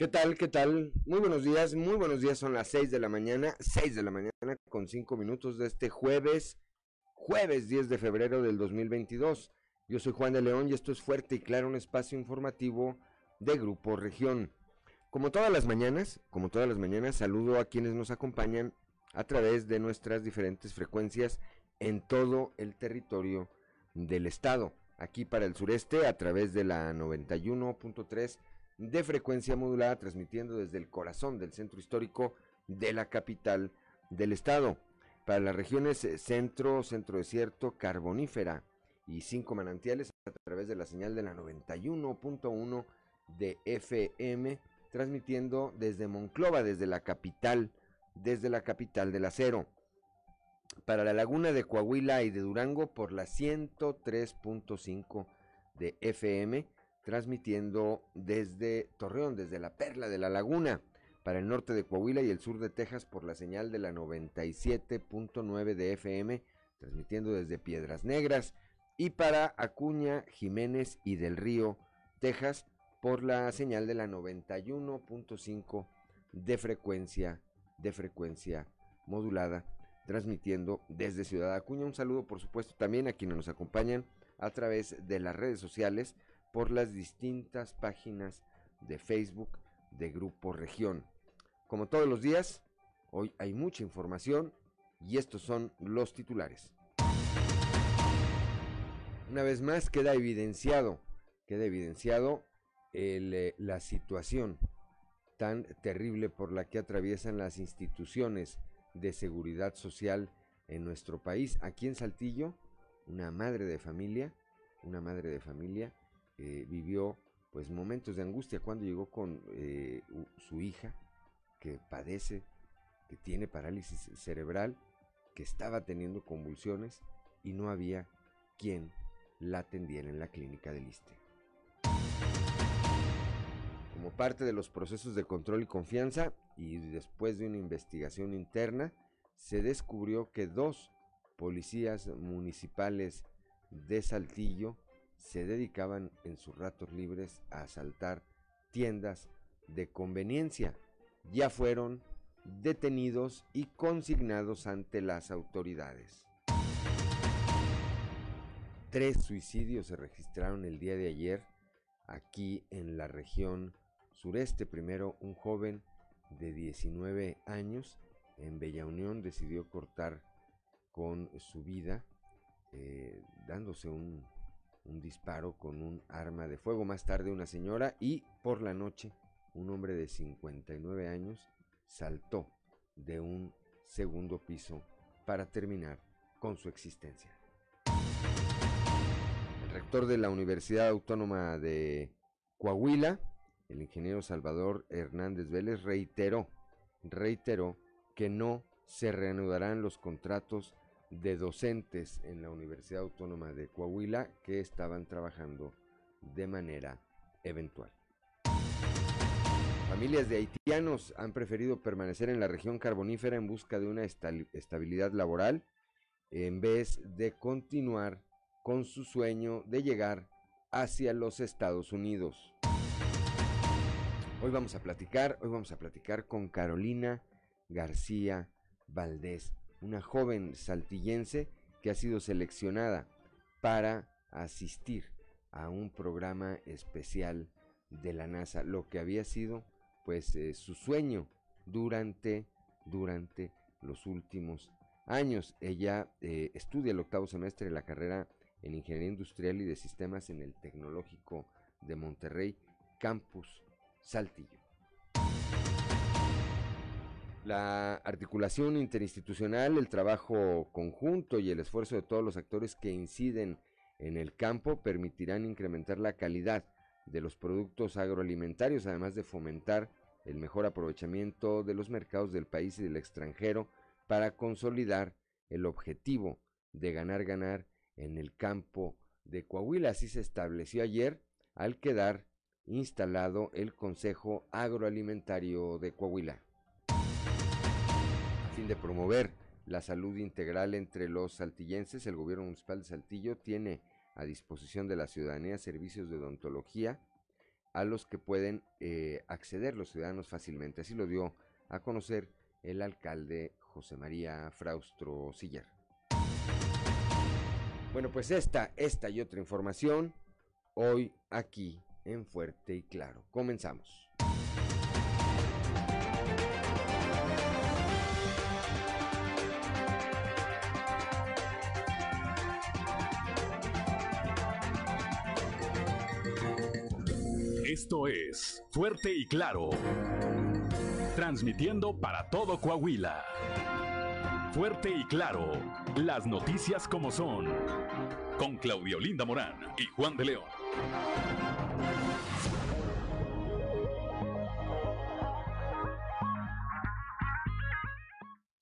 ¿Qué tal? ¿Qué tal? Muy buenos días, muy buenos días. Son las 6 de la mañana con 5 minutos de este jueves 10 de febrero del 2022. Yo soy Juan de León y esto es Fuerte y Claro, un espacio informativo de Grupo Región. Como todas las mañanas, saludo a quienes nos acompañan a través de nuestras diferentes frecuencias en todo el territorio del estado. Aquí para el sureste a través de la 91.3 de frecuencia modulada, transmitiendo desde el corazón del centro histórico de la capital del estado. Para las regiones centro, centro-desierto, carbonífera y 5 manantiales a través de la señal de la 91.1 de FM, transmitiendo desde Monclova, desde la capital del acero. Para la laguna de Coahuila y de Durango por la 103.5 de FM, transmitiendo desde Torreón, desde la Perla de la Laguna. Para el norte de Coahuila y el sur de Texas por la señal de la 97.9 de FM, transmitiendo desde Piedras Negras. Y para Acuña, Jiménez y del Río, Texas, por la señal de la 91.5 de frecuencia modulada, transmitiendo desde Ciudad Acuña. Un saludo, por supuesto, también a quienes nos acompañan a través de las redes sociales, por las distintas páginas de Facebook de Grupo Región. Como todos los días, hoy hay mucha información y estos son los titulares. Una vez más queda evidenciado la situación tan terrible por la que atraviesan las instituciones de seguridad social en nuestro país. Aquí en Saltillo, una madre de familia vivió pues momentos de angustia cuando llegó con su hija, que padece, que tiene parálisis cerebral, que estaba teniendo convulsiones y no había quien la atendiera en la clínica del Issste. Como parte de los procesos de control y confianza y después de una investigación interna, se descubrió que 2 policías municipales de Saltillo se dedicaban en sus ratos libres a asaltar tiendas de conveniencia. Ya fueron detenidos y consignados ante las autoridades. 3 suicidios se registraron el día de ayer aquí en la región sureste. Primero, un joven de 19 años en Bella Unión decidió cortar con su vida dándose un disparo con un arma de fuego. Más tarde, una señora, y por la noche un hombre de 59 años saltó de un segundo piso para terminar con su existencia. El rector de la Universidad Autónoma de Coahuila, el ingeniero Salvador Hernández Vélez, reiteró que no se reanudarán los contratos de docentes en la Universidad Autónoma de Coahuila que estaban trabajando de manera eventual. Familias de haitianos han preferido permanecer en la región carbonífera en busca de una estabilidad laboral en vez de continuar con su sueño de llegar hacia los Estados Unidos. Hoy vamos a platicar con Carolina García Valdés, una joven saltillense que ha sido seleccionada para asistir a un programa especial de la NASA, lo que había sido pues su sueño durante los últimos años. Ella estudia el 8º semestre de la carrera en Ingeniería Industrial y de Sistemas en el Tecnológico de Monterrey, Campus Saltillo. La articulación interinstitucional, el trabajo conjunto y el esfuerzo de todos los actores que inciden en el campo permitirán incrementar la calidad de los productos agroalimentarios, además de fomentar el mejor aprovechamiento de los mercados del país y del extranjero para consolidar el objetivo de ganar en el campo de Coahuila. Así se estableció ayer al quedar instalado el Consejo Agroalimentario de Coahuila. A fin de promover la salud integral entre los saltillenses, el gobierno municipal de Saltillo tiene a disposición de la ciudadanía servicios de odontología, a los que pueden acceder los ciudadanos fácilmente. Así lo dio a conocer el alcalde José María Fraustro Siller. Bueno, pues esta y otra información hoy aquí en Fuerte y Claro. Comenzamos. Esto es Fuerte y Claro, transmitiendo para todo Coahuila. Fuerte y Claro, las noticias como son, con Claudia Olinda Morán y Juan de León.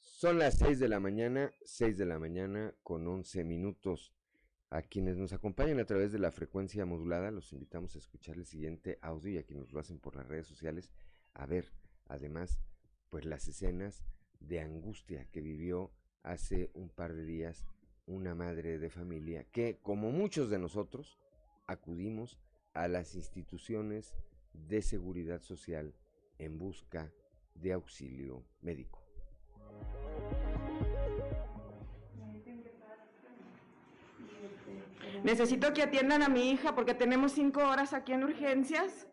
Son las 6 de la mañana con 11 minutos. A quienes nos acompañan a través de la frecuencia modulada, los invitamos a escuchar el siguiente audio y a quienes lo hacen por las redes sociales, a ver, además, pues las escenas de angustia que vivió hace un par de días una madre de familia que, como muchos de nosotros, acudimos a las instituciones de seguridad social en busca de auxilio médico. Necesito que atiendan a mi hija porque tenemos 5 horas aquí en urgencias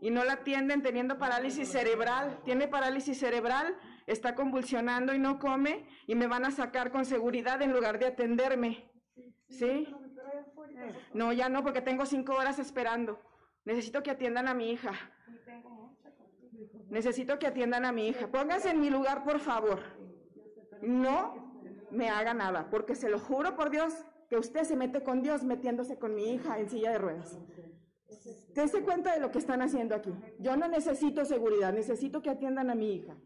y no la atienden teniendo parálisis cerebral. Tiene parálisis cerebral, está convulsionando y no come y me van a sacar con seguridad en lugar de atenderme. ¿Sí? No, ya no, porque tengo 5 horas esperando. Necesito que atiendan a mi hija. Necesito que atiendan a mi hija. Pónganse en mi lugar, por favor. No me haga nada, porque se lo juro por Dios que usted se mete con Dios metiéndose con mi hija en silla de ruedas. Dese cuenta de lo que están haciendo aquí. Yo no necesito seguridad, necesito que atiendan a mi hija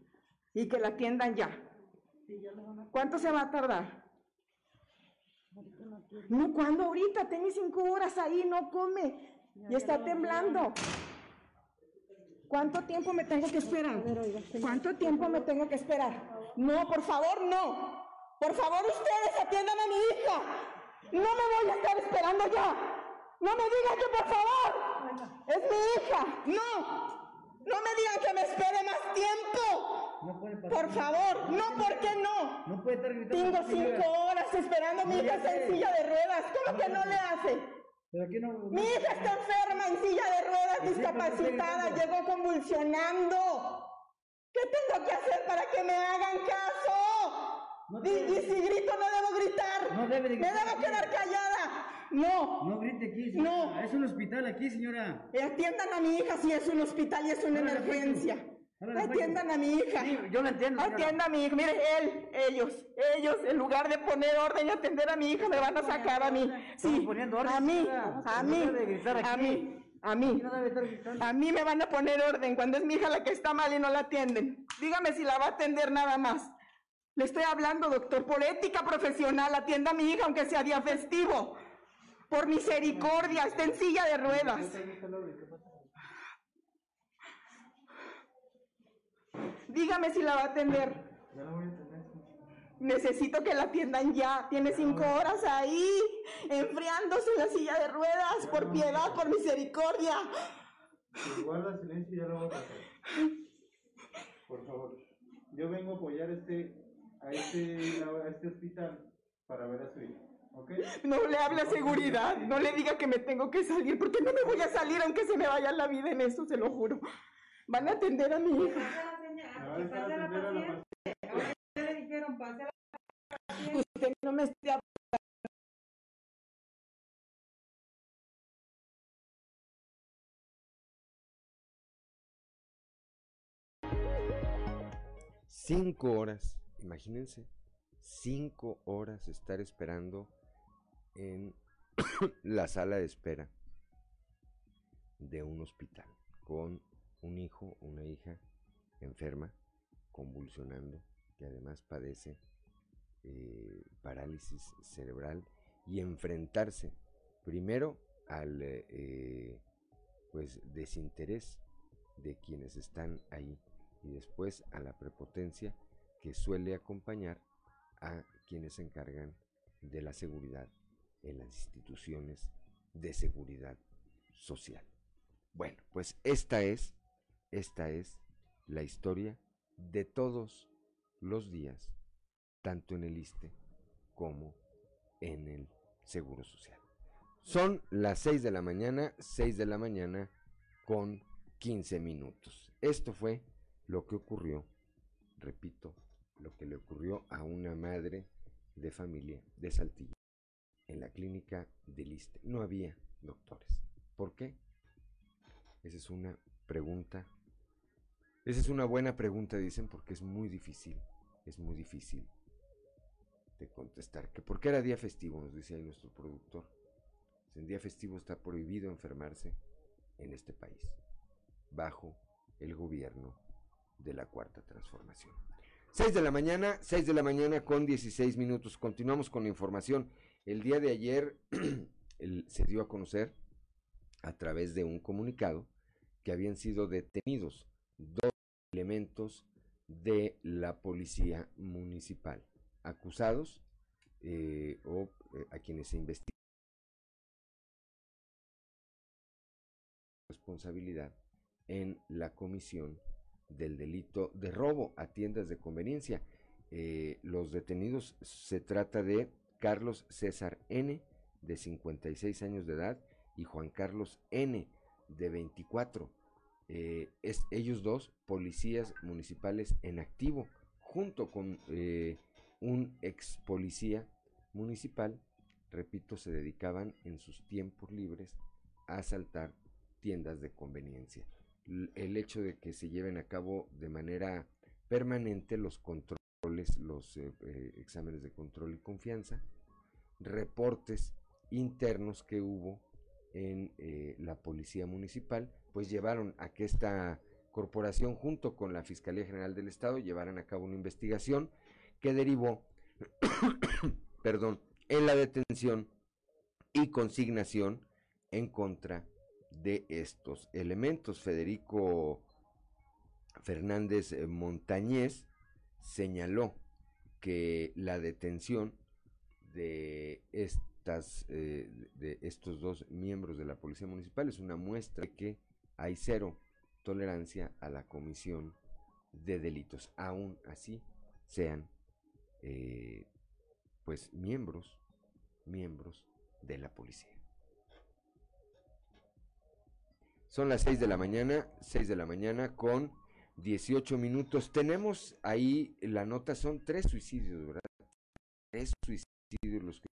y que la atiendan ya. ¿Cuánto se va a tardar? No, ¿cuándo? Ahorita, tiene 5 horas ahí, no come y está temblando. ¿Cuánto tiempo me tengo que esperar? ¿Cuánto tiempo me tengo que esperar? No, por favor, no. Por favor, ustedes atiendan a mi hija. No me voy a estar esperando ya. No me digan que por favor. Es mi hija. No. No me digan que me espere más tiempo. No puede pasar. Por favor. No, ¿por qué no? No puede estar gritando. Tengo 5 horas esperando a mi hija en silla de ruedas. ¿Cómo que no le hace? Pero aquí no. Mi hija está enferma en silla de ruedas, discapacitada, llegó convulsionando. ¿Qué tengo que hacer para que me hagan caso? No, y si grito no debo gritar, no debe de gritar, me debo quedar callada. No, no grite aquí, señora. No. Es un hospital aquí, señora. Atiendan a mi hija si es un hospital y es una emergencia. Atiendan a mi hija. Sí, yo la entiendo. Atienda a mi hija. Mire, ellos, en lugar de poner orden y atender a mi hija, me van a sacar a mí. Sí, a mí me van a poner orden cuando es mi hija la que está mal y no la atienden. Dígame si la va a atender nada más. Le estoy hablando, doctor, por ética profesional, atienda a mi hija aunque sea día festivo. Por misericordia, está en silla de ruedas. Dígame si la va a atender. Ya la voy a atender. Necesito que la atiendan ya. Tiene 5 horas ahí, enfriándose en la silla de ruedas, por piedad, por misericordia. Si guarda silencio, ya lo voy a hacer. Por favor. Yo vengo a apoyar a este hospital para ver a su hija, ¿ok? No le hable a seguridad, no le diga que me tengo que salir, porque no me voy a salir aunque se me vaya la vida en eso, se lo juro. Van a atender a mi hija. Ahora ya le dijeron, pase a la paciente. Usted no me esté hablando. Imagínense, 5 horas estar esperando en la sala de espera de un hospital con un hijo, una hija enferma, convulsionando, que además padece parálisis cerebral, y enfrentarse primero al pues desinterés de quienes están ahí, y después a la prepotencia que suele acompañar a quienes se encargan de la seguridad en las instituciones de seguridad social. Bueno, pues esta es la historia de todos los días, tanto en el ISSSTE como en el Seguro Social. Son las 6 de la mañana con 15 minutos. Esto fue lo que ocurrió, repito, lo que le ocurrió a una madre de familia de Saltillo en la clínica del ISSSTE. No había doctores. ¿Por qué? Esa es una pregunta. Esa es una buena pregunta, dicen, porque es muy difícil de contestar. Que porque era día festivo, nos decía ahí nuestro productor. En día festivo está prohibido enfermarse en este país, bajo el gobierno de la Cuarta Transformación. 6 de la mañana con 16 minutos. Continuamos con la información. El día de ayer se dio a conocer a través de un comunicado que habían sido detenidos 2 elementos de la policía municipal, acusados a quienes se investiga responsabilidad en la comisión del delito de robo a tiendas de conveniencia. Los detenidos, se trata de Carlos César N., de 56 años de edad, y Juan Carlos N., de 24. Ellos dos, policías municipales en activo, junto con un ex policía municipal, repito, se dedicaban en sus tiempos libres a asaltar tiendas de conveniencia. El hecho de que se lleven a cabo de manera permanente los controles, los exámenes de control y confianza, reportes internos que hubo en la policía municipal, pues llevaron a que esta corporación junto con la Fiscalía General del Estado llevaran a cabo una investigación que derivó en la detención y consignación en contra de estos elementos. Federico Fernández Montañez señaló que la detención de estos dos miembros de la Policía Municipal es una muestra de que hay cero tolerancia a la comisión de delitos, aún así sean pues miembros de la policía. Son las 6 de la mañana con 18 minutos. Tenemos ahí la nota, son 3 suicidios, ¿verdad? 3 suicidios los que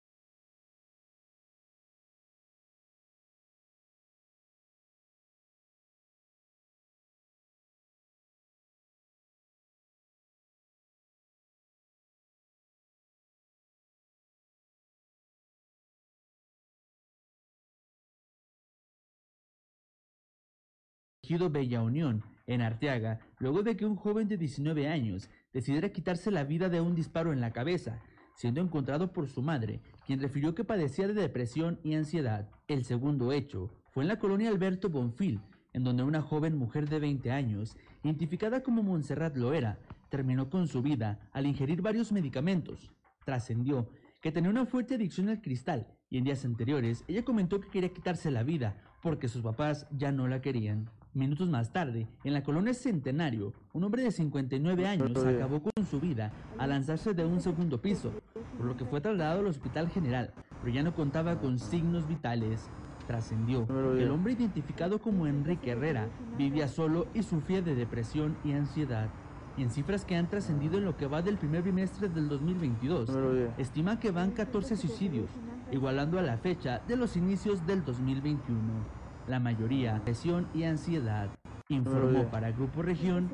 Bella Unión, en Arteaga, luego de que un joven de 19 años decidiera quitarse la vida de un disparo en la cabeza, siendo encontrado por su madre, quien refirió que padecía de depresión y ansiedad. El segundo hecho fue en la colonia Alberto Bonfil, en donde una joven mujer de 20 años, identificada como Montserrat Loera, terminó con su vida al ingerir varios medicamentos. Trascendió que tenía una fuerte adicción al cristal y en días anteriores ella comentó que quería quitarse la vida porque sus papás ya no la querían. Minutos más tarde, en la colonia Centenario, un hombre de 59 años acabó con su vida al lanzarse de un segundo piso, por lo que fue trasladado al Hospital General, pero ya no contaba con signos vitales. Trascendió que el hombre identificado como Enrique Herrera vivía solo y sufría de depresión y ansiedad. En cifras que han trascendido en lo que va del primer bimestre del 2022, estima que van 14 suicidios, igualando a la fecha de los inicios del 2021. La mayoría, depresión y ansiedad, informó para Grupo Región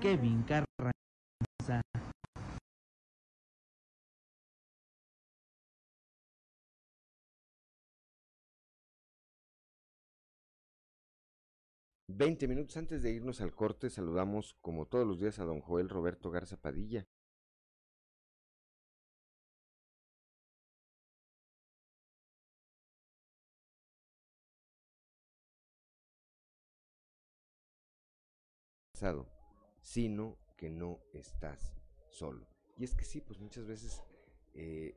Kevin Carranza. Veinte minutos antes de irnos al corte, saludamos como todos los días a don Joel Roberto Garza Padilla. Sino que no estás solo. Y es que sí, pues muchas veces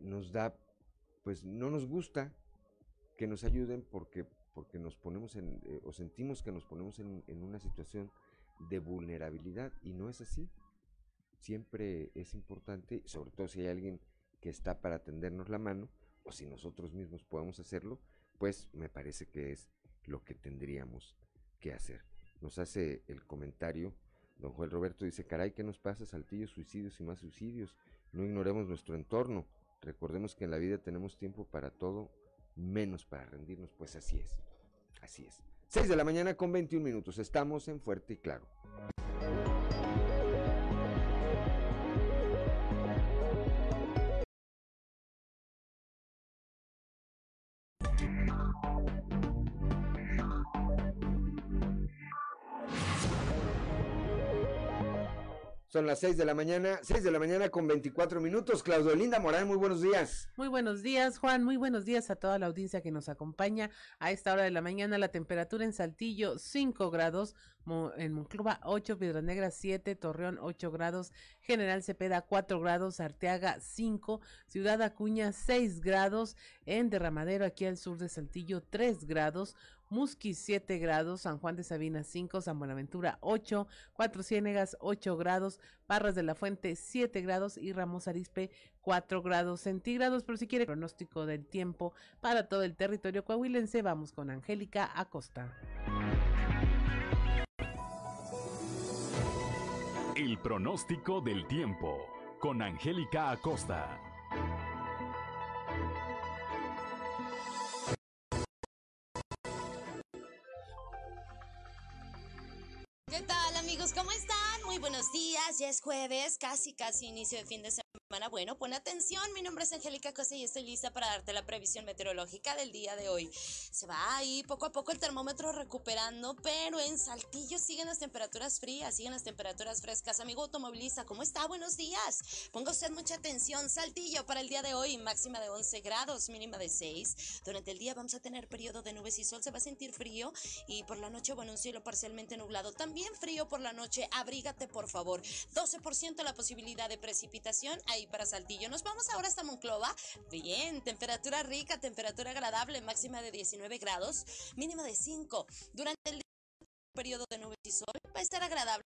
nos da, pues no nos gusta que nos ayuden porque porque nos ponemos en, o sentimos que nos ponemos en una situación de vulnerabilidad, y no es así. Siempre es importante, sobre todo si hay alguien que está para tendernos la mano, o si nosotros mismos podemos hacerlo, pues me parece que es lo que tendríamos que hacer. Nos hace el comentario don Joel Roberto, dice: caray, ¿qué nos pasa? Saltillo, suicidios y más suicidios. No ignoremos nuestro entorno, recordemos que en la vida tenemos tiempo para todo, menos para rendirnos. Pues así es, así es. 6:21 a.m, estamos en Fuerte y Claro. Son las 6:24 a.m. Claudia Olinda Morán, muy buenos días. Muy buenos días, Juan, muy buenos días a toda la audiencia que nos acompaña. A esta hora de la mañana, la temperatura en Saltillo 5 grados, en Monclova 8, Piedras Negras 7, Torreón 8 grados, General Cepeda 4 grados, Arteaga 5, Ciudad Acuña 6 grados, en Derramadero, aquí al sur de Saltillo 3 grados, Musquis 7 grados, San Juan de Sabina 5, San Buenaventura 8, Cuatro Ciénegas 8 grados, Parras de la Fuente 7 grados y Ramos Arizpe 4 grados centígrados. Pero si quiere pronóstico del tiempo para todo el territorio coahuilense, vamos con Angélica Acosta. El pronóstico del tiempo con Angélica Acosta. ¿Qué tal, amigos? ¿Cómo están? Muy buenos días, ya es jueves, casi inicio de fin de semana. Bueno, pon atención, mi nombre es Angélica Acosta y estoy lista para darte la previsión meteorológica del día de hoy. Se va ahí poco a poco el termómetro recuperando, pero en Saltillo siguen las temperaturas frías, siguen las temperaturas frescas. Amigo automovilista, ¿cómo está? Buenos días. Ponga usted mucha atención. Saltillo para el día de hoy, máxima de 11 grados, mínima de 6. Durante el día vamos a tener periodo de nubes y sol, se va a sentir frío, y por la noche, bueno, un cielo parcialmente nublado. También frío por la noche, abrígate por favor. 12% la posibilidad de precipitación ahí para Saltillo. Nos vamos ahora hasta Monclova. Bien, temperatura rica, temperatura agradable, máxima de 19 grados, mínima de 5. Durante el periodo de nubes y sol va a estar agradable,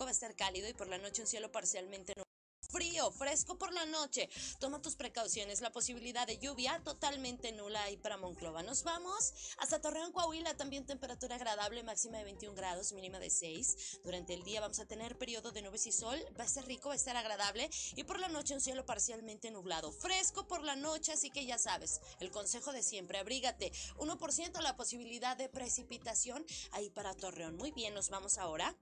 va a estar cálido, y por la noche un cielo parcialmente nublado. Frío, fresco por la noche. Toma tus precauciones. La posibilidad de lluvia totalmente nula ahí para Monclova. Nos vamos hasta Torreón, Coahuila. También temperatura agradable, máxima de 21 grados, mínima de 6. Durante el día vamos a tener periodo de nubes y sol. Va a ser rico, va a estar agradable. Y por la noche un cielo parcialmente nublado. Fresco por la noche, así que ya sabes, el consejo de siempre, abrígate. 1% la posibilidad de precipitación ahí para Torreón. Muy bien, nos vamos ahora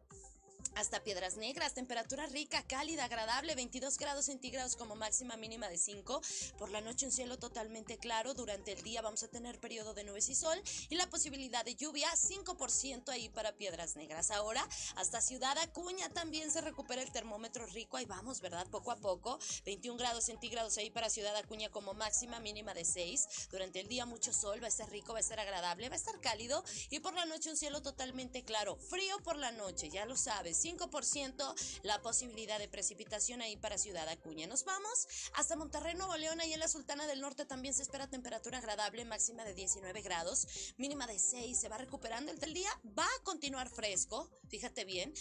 hasta Piedras Negras, temperatura rica, cálida, agradable, 22 grados centígrados como máxima, mínima de 5. Por la noche un cielo totalmente claro. Durante el día vamos a tener periodo de nubes y sol, y la posibilidad de lluvia 5% ahí para Piedras Negras. Ahora hasta Ciudad Acuña también se recupera el termómetro rico. Ahí vamos, ¿verdad? Poco a poco. 21 grados centígrados ahí para Ciudad Acuña como máxima, mínima de 6. Durante el día mucho sol, va a estar rico, va a estar agradable, va a estar cálido, y por la noche un cielo totalmente claro. Frío por la noche, ya lo sabes. 5% la posibilidad de precipitación ahí para Ciudad Acuña. Nos vamos hasta Monterrey, Nuevo León, ahí en la Sultana del Norte también se espera temperatura agradable, máxima de 19 grados, mínima de 6, se va recuperando el día, va a continuar fresco, fíjate bien,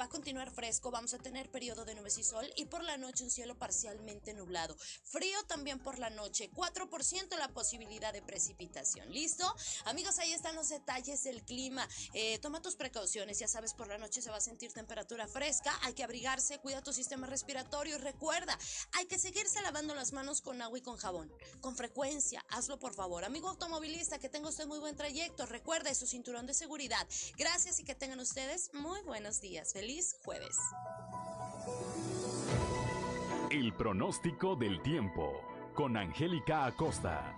va a continuar fresco, vamos a tener periodo de nubes y sol, y por la noche un cielo parcialmente nublado, frío también por la noche, 4% la posibilidad de precipitación. ¿Listo? Amigos, ahí están los detalles del clima. Toma tus precauciones, ya sabes, por la noche se va a sentir temperatura fresca, hay que abrigarse, cuida tu sistema respiratorio, y recuerda, hay que seguirse lavando las manos con agua y con jabón, con frecuencia, hazlo por favor. Amigo automovilista, que tenga usted muy buen trayecto, recuerde su cinturón de seguridad. Gracias y que tengan ustedes muy buenos días, feliz jueves. El pronóstico del tiempo con Angélica Acosta.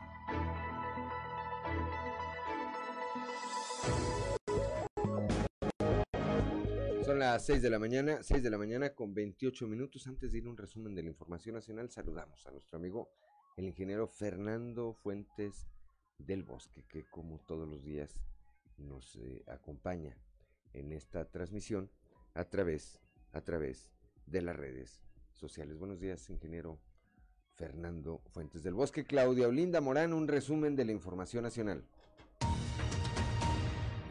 Son las 6:28 a.m. Antes de ir a un resumen de la información nacional, saludamos a nuestro amigo, el ingeniero Fernando Fuentes del Bosque, que como todos los días nos acompaña en esta transmisión a través de las redes sociales. Buenos días, ingeniero Fernando Fuentes del Bosque. Claudia Olinda Morán, un resumen de la información nacional.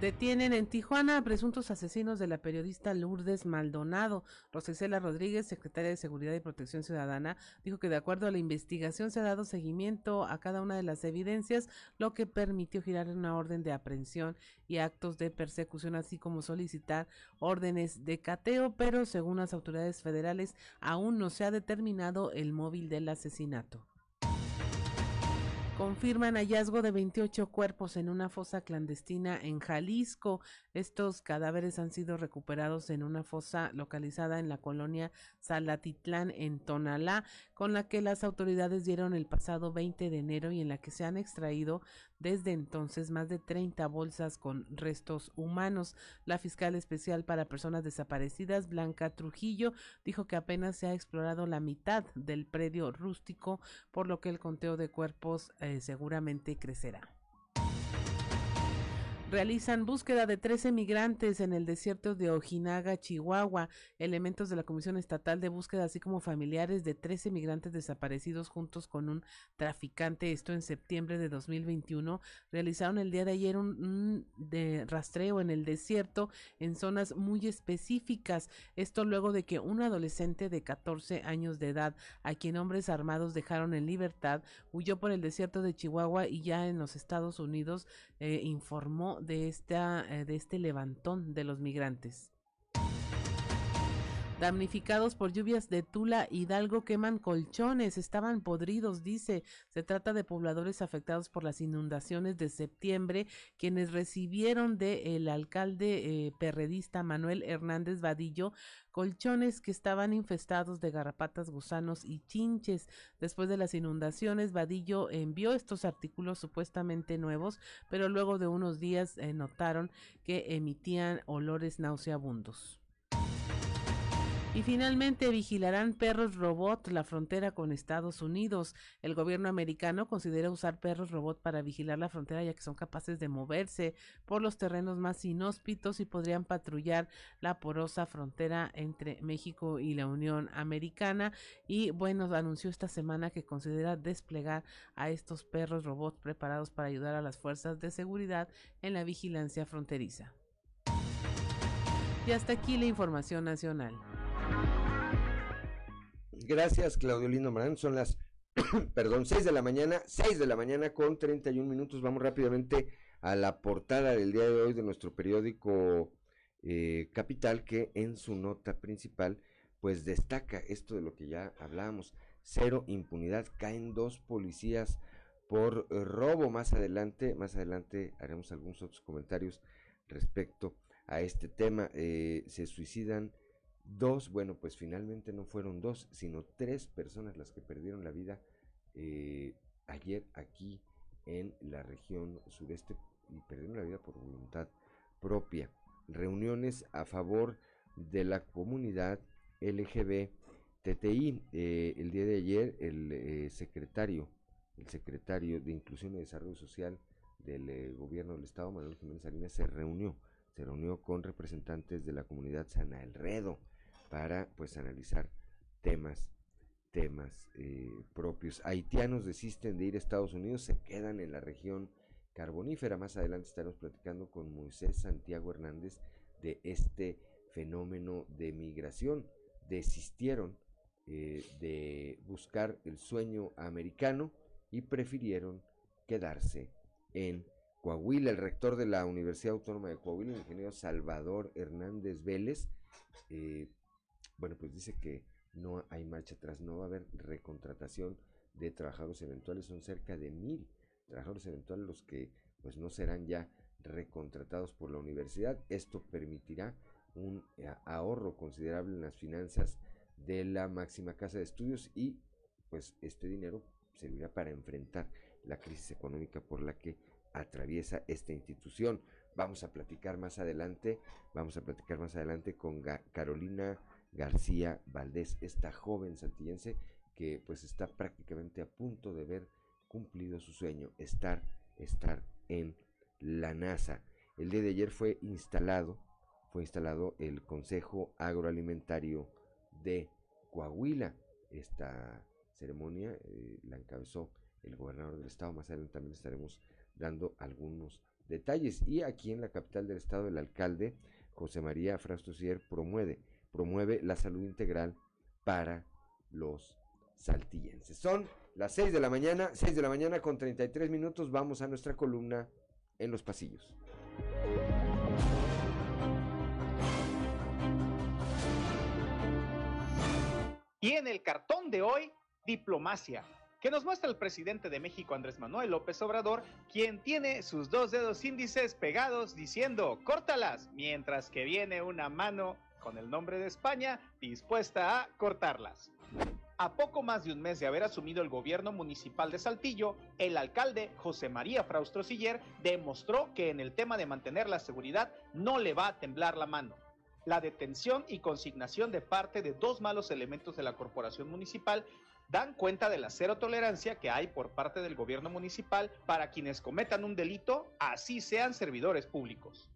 Detienen en Tijuana a presuntos asesinos de la periodista Lourdes Maldonado. Rosa Icela Rodríguez, secretaria de Seguridad y Protección Ciudadana, dijo que de acuerdo a la investigación se ha dado seguimiento a cada una de las evidencias, lo que permitió girar una orden de aprehensión y actos de persecución, así como solicitar órdenes de cateo, pero según las autoridades federales aún no se ha determinado el móvil del asesinato. Confirman hallazgo de 28 cuerpos en una fosa clandestina en Jalisco. Estos cadáveres han sido recuperados en una fosa localizada en la colonia Salatitlán, en Tonalá, con la que las autoridades dieron el pasado 20 de enero y en la que se han extraído desde entonces más de 30 bolsas con restos humanos. La fiscal especial para personas desaparecidas, Blanca Trujillo, dijo que apenas se ha explorado la mitad del predio rústico, por lo que el conteo de cuerpos seguramente crecerá. Realizan búsqueda de 13 migrantes en el desierto de Ojinaga, Chihuahua. Elementos de la Comisión Estatal de Búsqueda, así como familiares de 13 migrantes desaparecidos juntos con un traficante, esto en septiembre de 2021, realizaron el día de ayer un rastreo en el desierto en zonas muy específicas. Esto luego de que un adolescente de 14 años de edad, a quien hombres armados dejaron en libertad, huyó por el desierto de Chihuahua y ya en los Estados Unidos informó de este levantón de los migrantes. Damnificados por lluvias de Tula, Hidalgo, queman colchones, estaban podridos, dice. Se trata de pobladores afectados por las inundaciones de septiembre, quienes recibieron del alcalde perredista Manuel Hernández Vadillo colchones que estaban infestados de garrapatas, gusanos y chinches. Después de las inundaciones, Vadillo envió estos artículos supuestamente nuevos, pero luego de unos días notaron que emitían olores nauseabundos. Y finalmente vigilarán perros robot la frontera con Estados Unidos. El gobierno americano considera usar perros robot para vigilar la frontera, ya que son capaces de moverse por los terrenos más inhóspitos y podrían patrullar la porosa frontera entre México y la Unión Americana. Y bueno, anunció esta semana que considera desplegar a estos perros robot preparados para ayudar a las fuerzas de seguridad en la vigilancia fronteriza. Y hasta aquí la información nacional. Gracias, Claudia Olinda Morán. Son las 6 de la mañana con 31 minutos. Vamos rápidamente a la portada del día de hoy de nuestro periódico Capital, que en su nota principal pues destaca esto de lo que ya hablábamos: cero impunidad, caen 2 policías por robo. Más adelante haremos algunos otros comentarios respecto a este tema. Se suicidan 2, bueno, pues finalmente no fueron 2, sino 3 personas las que perdieron la vida ayer aquí en la región sureste, y perdieron la vida por voluntad propia. Reuniones a favor de la comunidad LGBTI. El día de ayer el secretario de Inclusión y Desarrollo Social del gobierno del estado, Manuel Jiménez Salinas, se reunió con representantes de la comunidad Sana Elredo para pues analizar temas propios. Haitianos desisten de ir a Estados Unidos, se quedan en la región carbonífera. Más adelante estaremos platicando con Moisés Santiago Hernández de este fenómeno de migración. Desistieron de buscar el sueño americano y prefirieron quedarse en Coahuila. El rector de la Universidad Autónoma de Coahuila, el ingeniero Salvador Hernández Vélez, bueno, pues dice que no hay marcha atrás, no va a haber recontratación de trabajadores eventuales. Son cerca de 1000 trabajadores eventuales los que pues no serán ya recontratados por la universidad. Esto permitirá un ahorro considerable en las finanzas de la máxima casa de estudios, y pues este dinero servirá para enfrentar la crisis económica por la que atraviesa esta institución. Vamos a platicar más adelante con Carolina García Valdés, esta joven santillense que pues está prácticamente a punto de ver cumplido su sueño, estar en la NASA. El día de ayer fue instalado el Consejo Agroalimentario de Coahuila. Esta ceremonia la encabezó el gobernador del estado. Más adelante también estaremos dando algunos detalles. Y aquí en la capital del estado, el alcalde José María Fraustro Siller promueve la salud integral para los saltillenses. Son las 6 de la mañana con 33 minutos. Vamos a nuestra columna en los pasillos. Y en el cartón de hoy, diplomacia, que nos muestra el presidente de México, Andrés Manuel López Obrador, quien tiene sus dos dedos índices pegados diciendo córtalas, mientras que viene una mano con el nombre de España dispuesta a cortarlas. A poco más de un mes de haber asumido el gobierno municipal de Saltillo, el alcalde José María Fraustro Siller demostró que en el tema de mantener la seguridad no le va a temblar la mano. La detención y consignación de parte de dos malos elementos de la corporación municipal dan cuenta de la cero tolerancia que hay por parte del gobierno municipal para quienes cometan un delito, así sean servidores públicos.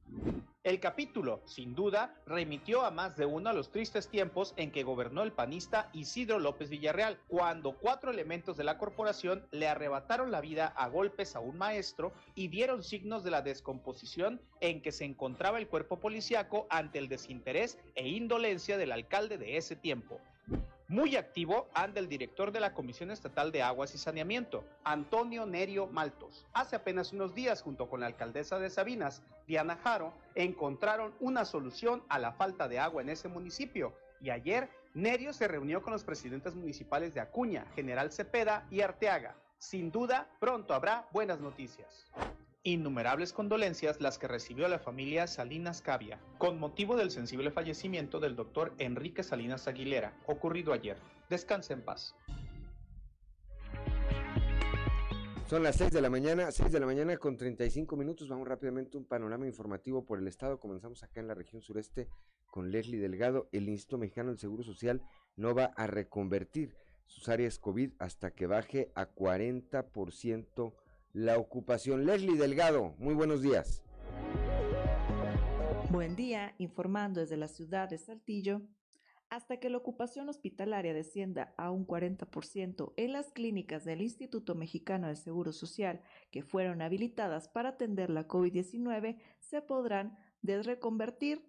El capítulo, sin duda, remitió a más de uno a los tristes tiempos en que gobernó el panista Isidro López Villarreal, cuando cuatro elementos de la corporación le arrebataron la vida a golpes a un maestro y dieron signos de la descomposición en que se encontraba el cuerpo policíaco ante el desinterés e indolencia del alcalde de ese tiempo. Muy activo anda el director de la Comisión Estatal de Aguas y Saneamiento, Antonio Nerio Maltos. Hace apenas unos días, junto con la alcaldesa de Sabinas, Diana Haro, encontraron una solución a la falta de agua en ese municipio. Y ayer, Nerio se reunió con los presidentes municipales de Acuña, General Cepeda y Arteaga. Sin duda, pronto habrá buenas noticias. Innumerables condolencias las que recibió la familia Salinas Cavia, con motivo del sensible fallecimiento del doctor Enrique Salinas Aguilera, ocurrido ayer. Descanse en paz. Son las 6 de la mañana con 35 minutos. Vamos rápidamente a un panorama informativo por el estado. Comenzamos acá en la región sureste con Leslie Delgado. El Instituto Mexicano del Seguro Social no va a reconvertir sus áreas COVID hasta que baje a 40% la ocupación. Leslie Delgado, muy buenos días. Buen día, informando desde la ciudad de Saltillo. Hasta que la ocupación hospitalaria descienda a un 40% en las clínicas del Instituto Mexicano del Seguro Social, que fueron habilitadas para atender la COVID-19, se podrán desreconvertir.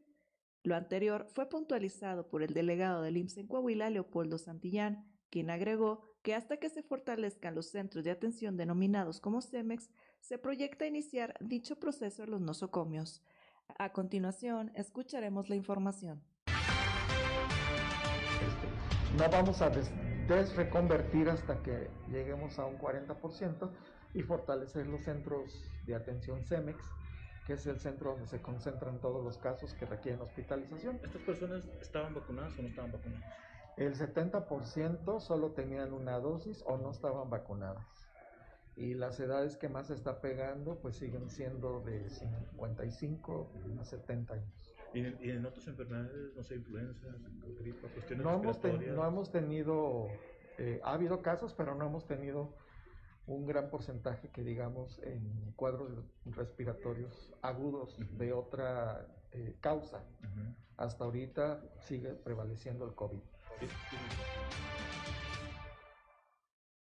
Lo anterior fue puntualizado por el delegado del IMSS en Coahuila, Leopoldo Santillán, quien agregó que hasta que se fortalezcan los centros de atención denominados como CEMEX, se proyecta iniciar dicho proceso en los nosocomios. A continuación, escucharemos la información. No vamos a desreconvertir hasta que lleguemos a un 40% y fortalecer los centros de atención CEMEX, que es el centro donde se concentran todos los casos que requieren hospitalización. ¿Estas personas estaban vacunadas o no estaban vacunadas? El 70% solo tenían una dosis o no estaban vacunadas. Y las edades que más se está pegando pues siguen siendo de 55 a 70 años. ¿Y en otras enfermedades, no sé, influenza, gripa, cuestiones respiratorias? No hemos tenido, ha habido casos, pero no hemos tenido un gran porcentaje que digamos en cuadros respiratorios agudos de otra causa. Hasta ahorita sigue prevaleciendo el COVID.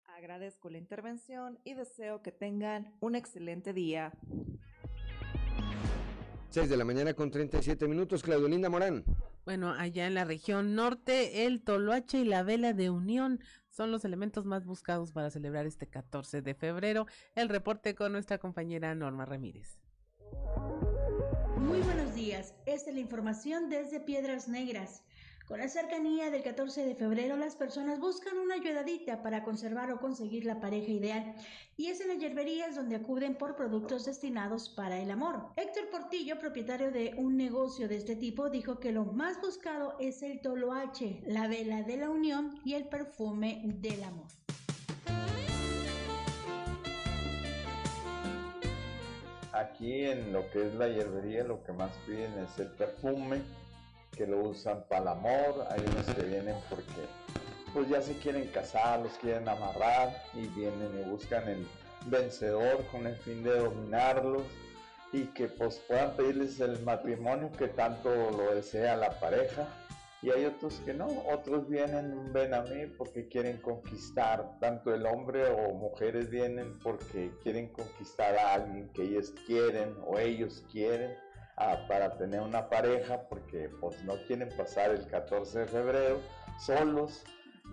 Agradezco la intervención y deseo que tengan un excelente día. 6 de la mañana con 37 minutos, Claudia Olinda Morán. Bueno, allá en la región norte, el toloache y la vela de unión son los elementos más buscados para celebrar este 14 de febrero. El reporte con nuestra compañera Norma Ramírez. Muy buenos días, esta es la información desde Piedras Negras. Con la cercanía del 14 de febrero, las personas buscan una ayudadita para conservar o conseguir la pareja ideal, y es en las yerberías donde acuden por productos destinados para el amor. Héctor Portillo, propietario de un negocio de este tipo, dijo que lo más buscado es el toloache, la vela de la unión y el perfume del amor. Aquí en lo que es la yerbería, lo que más piden es el perfume, que lo usan para el amor. Hay unos que vienen porque pues ya se quieren casar, los quieren amarrar y vienen y buscan el vencedor con el fin de dominarlos y que pues puedan pedirles el matrimonio que tanto lo desea la pareja. y hay otros que no, otros ven a mí porque quieren conquistar, tanto el hombre o mujeres vienen porque quieren conquistar a alguien que ellos quieren o ellos quieren, para tener una pareja porque pues no quieren pasar el 14 de febrero solos.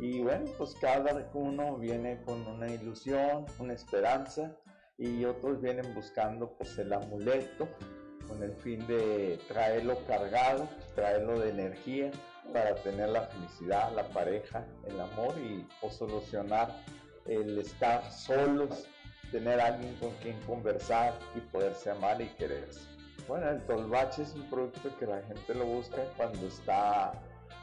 Y bueno, pues cada uno viene con una ilusión, una esperanza, y otros vienen buscando pues el amuleto con el fin de traerlo cargado, traerlo de energía para tener la felicidad, la pareja, el amor y pues, solucionar el estar solos, tener alguien con quien conversar y poderse amar y quererse. Bueno, el tolvache es un producto que la gente lo busca cuando está,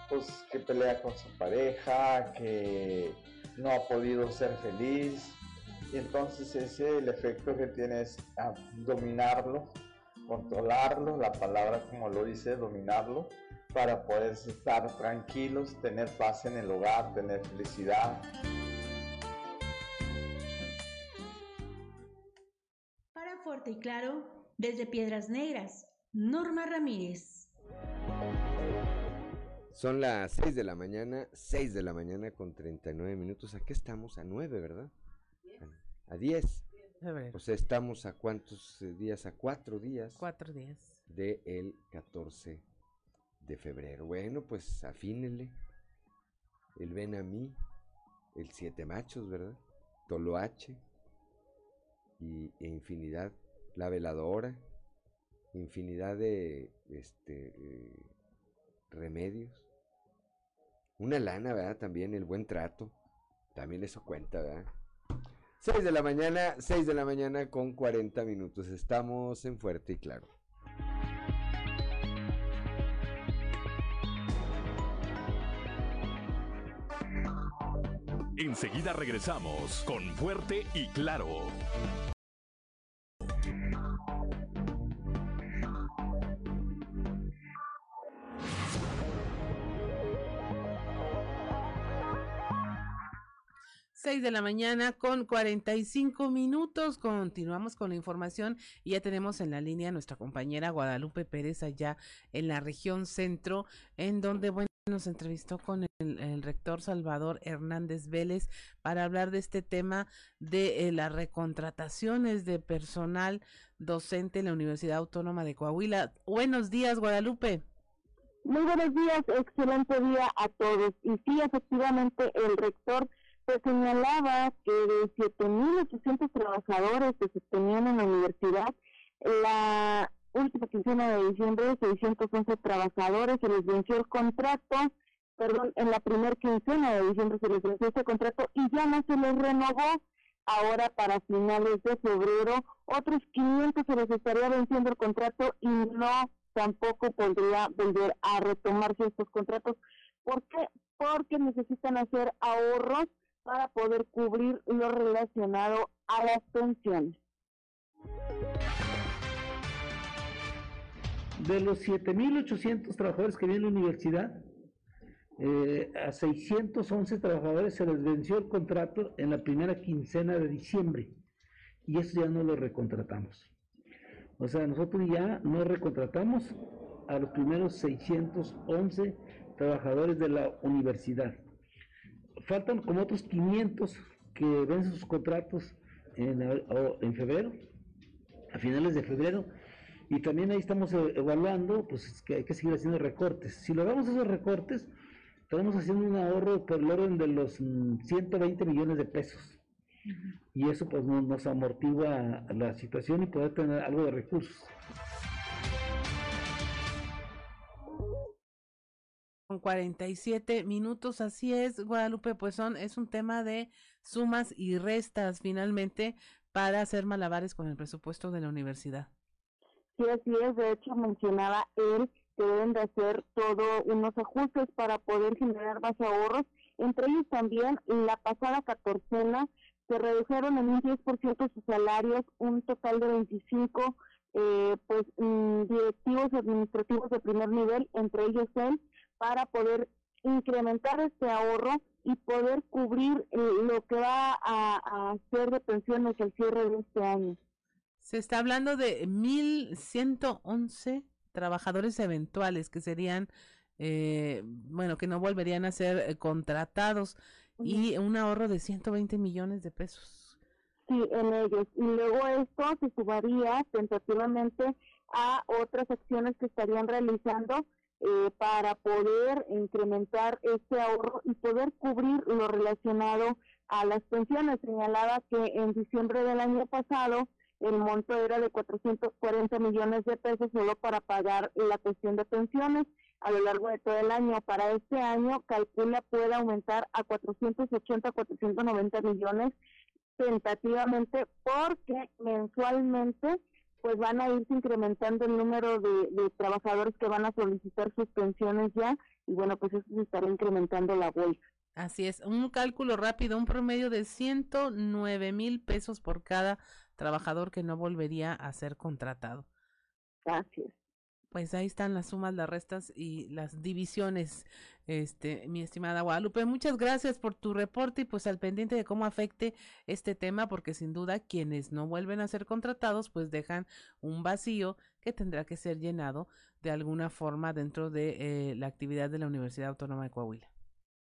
pues que pelea con su pareja, que no ha podido ser feliz, y entonces ese el efecto que tiene es dominarlo, controlarlo, la palabra como lo dice, dominarlo, para poder estar tranquilos, tener paz en el hogar, tener felicidad. Para Fuerte y Claro, desde Piedras Negras, Norma Ramírez. Son las 6:39 a.m. ¿A qué estamos? A 9, ¿verdad? A 10. Pues estamos a cuántos días, a 4 días. 4 días. De el 14 de febrero. Bueno, pues afínele. El ven a mí, el 7 machos, ¿verdad? Toloache e infinidad. La veladora, infinidad de remedios. Una lana, ¿verdad? También el buen trato. También eso cuenta, ¿verdad? 6:40 a.m. Estamos en Fuerte y Claro. Enseguida regresamos con Fuerte y Claro. De la mañana con 45 minutos. Continuamos con la información y ya tenemos en la línea a nuestra compañera Guadalupe Pérez allá en la región centro, en donde bueno, nos entrevistó con el rector Salvador Hernández Vélez para hablar de este tema de las recontrataciones de personal docente en la Universidad Autónoma de Coahuila. Buenos días, Guadalupe. Muy buenos días, excelente día a todos. Y sí, efectivamente el rector se señalaba que de 7.800 trabajadores que se tenían en la universidad, la última quincena de diciembre, 611 trabajadores se les venció el contrato, en la primera quincena de diciembre se les venció este contrato y ya no se les renovó. Ahora para finales de febrero, otros 500 se les estaría venciendo el contrato y no, tampoco podría volver a retomarse estos contratos. ¿Por qué? Porque necesitan hacer ahorros para poder cubrir lo relacionado a las pensiones. De los 7.800 trabajadores que había en la universidad, a 611 trabajadores se les venció el contrato en la primera quincena de diciembre, y eso ya no lo recontratamos. O sea, nosotros ya no recontratamos a los primeros 611 trabajadores de la universidad. Faltan como otros 500 que vencen sus contratos en febrero, a finales de febrero, y también ahí estamos evaluando, pues que hay que seguir haciendo recortes. Si logramos esos recortes, estamos haciendo un ahorro por el orden de los 120 millones de pesos, y eso pues nos amortigua la situación y poder tener algo de recursos. Con 47 minutos, así es, Guadalupe, pues es un tema de sumas y restas finalmente para hacer malabares con el presupuesto de la universidad. Sí, así es, de hecho mencionaba él que deben de hacer todos unos ajustes para poder generar más ahorros, entre ellos también la pasada catorcena se redujeron en un 10% sus salarios, un total de 25 directivos administrativos de primer nivel, entre ellos él, para poder incrementar este ahorro y poder cubrir lo que va a hacer de pensiones al cierre de este año. Se está hablando de 1.111 trabajadores eventuales que serían que no volverían a ser contratados, y un ahorro de 120 millones de pesos. Sí, en ellos. Y luego esto se sumaría tentativamente a otras acciones que estarían realizando para poder incrementar este ahorro y poder cubrir lo relacionado a las pensiones. Señalaba que en diciembre del año pasado el monto era de 440 millones de pesos solo para pagar la cuestión de pensiones a lo largo de todo el año. Para este año calcula puede aumentar a 480, 490 millones tentativamente, porque mensualmente pues van a irse incrementando el número de trabajadores que van a solicitar sus pensiones ya, y bueno, pues eso se estará incrementando la bolsa. Así es, un cálculo rápido, un promedio de 109 mil pesos por cada trabajador que no volvería a ser contratado. Así es. Pues ahí están las sumas, las restas y las divisiones, mi estimada Guadalupe. Muchas gracias por tu reporte y pues al pendiente de cómo afecte este tema, porque sin duda quienes no vuelven a ser contratados pues dejan un vacío que tendrá que ser llenado de alguna forma dentro de la actividad de la Universidad Autónoma de Coahuila.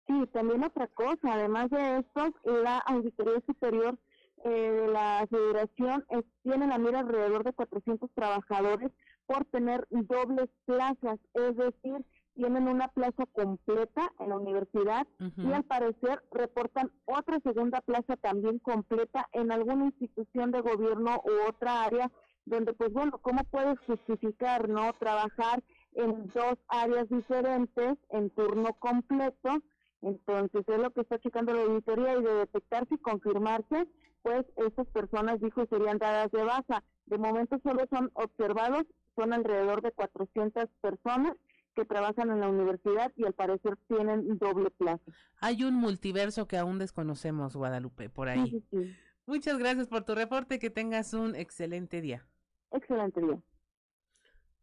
Sí, también otra cosa, además de esto, la Auditoría Superior de la Federación tiene en la mira alrededor de 400 trabajadores por tener dobles plazas, es decir, tienen una plaza completa en la universidad y al parecer reportan otra segunda plaza también completa en alguna institución de gobierno u otra área, donde pues bueno, ¿cómo puedes justificar no trabajar en dos áreas diferentes en turno completo? Entonces es lo que está checando la auditoría, y de detectarse y confirmarse, pues estas personas, dijo, serían dadas de baja. De momento solo son observados, son alrededor de 400 personas que trabajan en la universidad y al parecer tienen doble plaza. Hay un multiverso que aún desconocemos, Guadalupe, por ahí. Sí, sí, sí. Muchas gracias por tu reporte, que tengas un excelente día. Excelente día.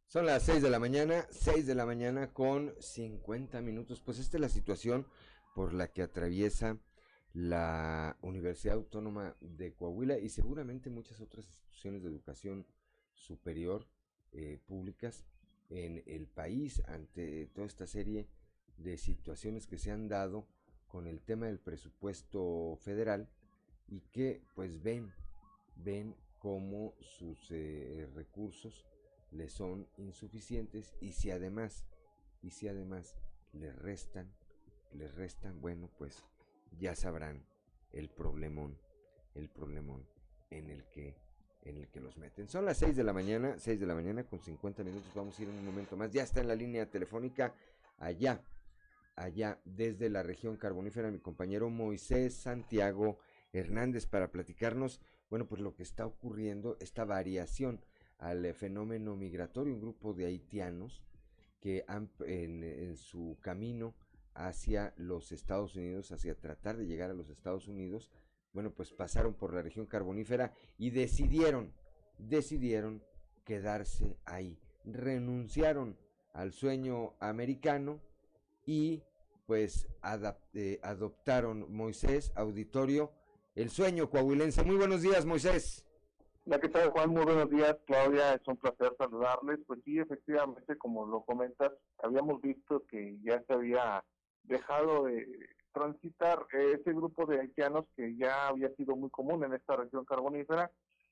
Son las 6 de la mañana con 50 minutos. Pues esta es la situación por la que atraviesa la Universidad Autónoma de Coahuila y seguramente muchas otras instituciones de educación superior públicas en el país, ante toda esta serie de situaciones que se han dado con el tema del presupuesto federal y que pues ven cómo sus recursos les son insuficientes, y si además les restan, bueno, pues ya sabrán el problemón en el que los meten. Son las 6 de la mañana con 50 minutos. Vamos a ir en un momento más. Ya está en la línea telefónica allá desde la región carbonífera mi compañero Moisés Santiago Hernández para platicarnos, bueno, pues lo que está ocurriendo, esta variación al fenómeno migratorio. Un grupo de haitianos que han, en su camino hacia los Estados Unidos, hacia tratar de llegar a los Estados Unidos, bueno, pues pasaron por la región carbonífera y decidieron quedarse ahí, renunciaron al sueño americano y pues adoptaron, Moisés, auditorio, el sueño coahuilense. Muy buenos días, Moisés. Hola, ¿qué tal, Juan? Muy buenos días, Claudia, es un placer saludarles. Pues sí, efectivamente, como lo comentas, habíamos visto que ya se había dejado de transitar ese grupo de haitianos que ya había sido muy común en esta región carbonífera,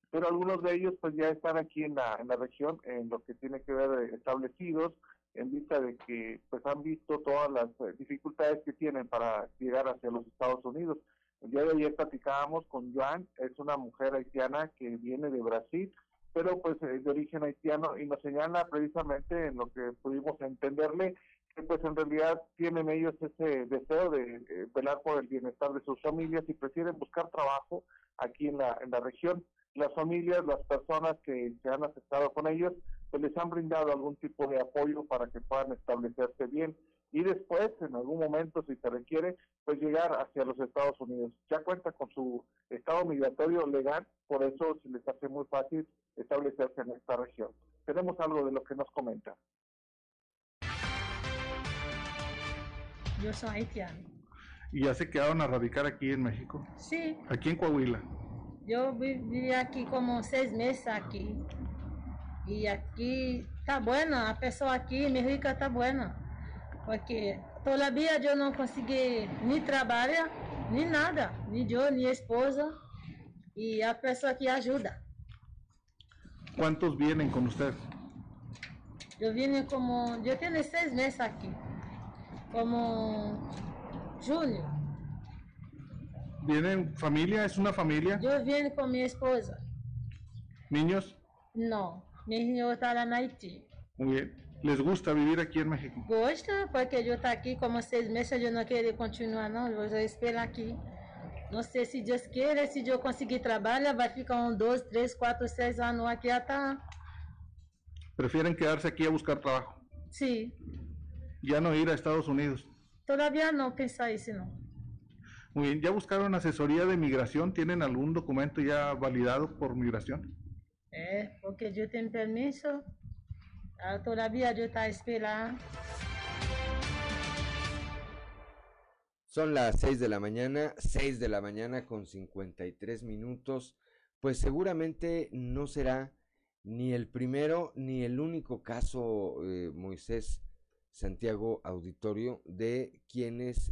pero algunos de ellos pues ya están aquí en la región, en lo que tiene que ver establecidos, en vista de que pues han visto todas las dificultades que tienen para llegar hacia los Estados Unidos. El día de ayer platicábamos con Joan, es una mujer haitiana que viene de Brasil, pero pues de origen haitiano, y nos señala precisamente, en lo que pudimos entenderle, que pues en realidad tienen ellos ese deseo de velar por el bienestar de sus familias y prefieren buscar trabajo aquí en la región. Las familias, las personas que se han aceptado con ellos, pues les han brindado algún tipo de apoyo para que puedan establecerse bien y después, en algún momento, si se requiere, pues llegar hacia los Estados Unidos. Ya cuenta con su estado migratorio legal, por eso se les hace muy fácil establecerse en esta región. Tenemos algo de lo que nos comenta. Yo soy haitiano. ¿Y ya se quedaron a radicar aquí en México? Sí. ¿Aquí en Coahuila? Yo viví aquí como 6 meses aquí. Y aquí está bueno, la persona aquí en México está buena. porque todavía yo no conseguí ni trabajar, ni nada, ni yo, ni esposa, y a persona que ayuda. ¿Cuántos vienen con usted? Yo vine como, yo tengo 6 meses aquí, como junio. ¿Vienen familia? ¿Es una familia? Yo vine con mi esposa. ¿Niños? No, mis niños están en Haití. Muy bien. ¿Les gusta vivir aquí en México? Gusta, porque yo estoy aquí como 6 meses, yo no quiero continuar, no, yo espero aquí. No sé si Dios quiere, si yo conseguir trabajar, va a ficar un 2, 3, 4, 6 años aquí hasta... ¿Prefieren quedarse aquí a buscar trabajo? Sí. ¿Ya no ir a Estados Unidos? Todavía no pensáis, no. Muy bien, ¿ya buscaron asesoría de migración? ¿Tienen algún documento ya validado por migración? Porque yo tengo permiso. Todavía yo estoy esperando. Son las 6 de la mañana con 53 minutos. Pues seguramente no será ni el primero ni el único caso, Moisés, Santiago Auditorio, de quienes,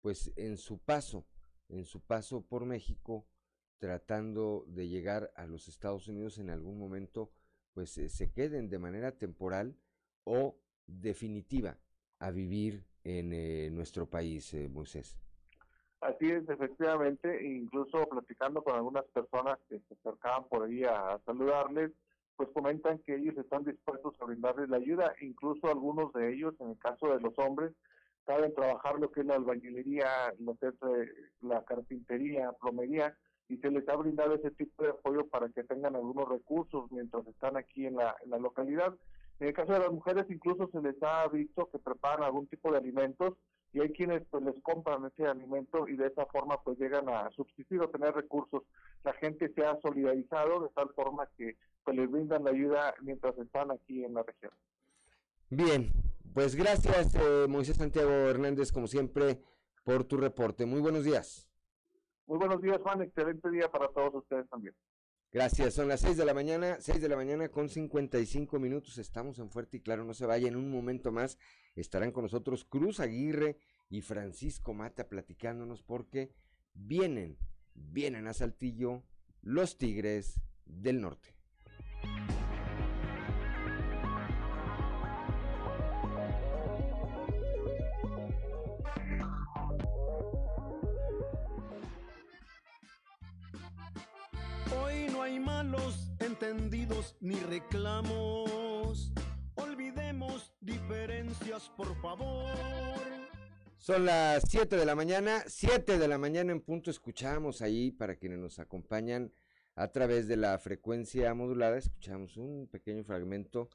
pues en su paso por México, tratando de llegar a los Estados Unidos en algún momento, pues se queden de manera temporal o definitiva a vivir en nuestro país, Moisés. Así es, efectivamente, incluso platicando con algunas personas que se acercaban por ahí a saludarles, pues comentan que ellos están dispuestos a brindarles la ayuda, incluso algunos de ellos, en el caso de los hombres, saben trabajar lo que es la albañilería, lo que es la carpintería, plomería, y se les ha brindado ese tipo de apoyo para que tengan algunos recursos mientras están aquí en la localidad. En el caso de las mujeres, incluso se les ha visto que preparan algún tipo de alimentos y hay quienes pues les compran ese alimento y de esa forma pues llegan a subsistir o tener recursos. La gente se ha solidarizado de tal forma que pues les brindan la ayuda mientras están aquí en la región. Bien, pues gracias, Moisés Santiago Hernández, como siempre, por tu reporte. Muy buenos días. Muy buenos días, Juan. Excelente día para todos ustedes también. Gracias. Son las 6 de la mañana con 55 minutos. Estamos en Fuerte y Claro. No se vaya. En un momento más estarán con nosotros Cruz Aguirre y Francisco Mata platicándonos porque vienen a Saltillo los Tigres del Norte. Hay malos entendidos ni reclamos. Olvidemos diferencias, por favor. Son las 7 de la mañana en punto. Escuchamos ahí, para quienes nos acompañan a través de la frecuencia modulada, escuchamos un pequeño fragmento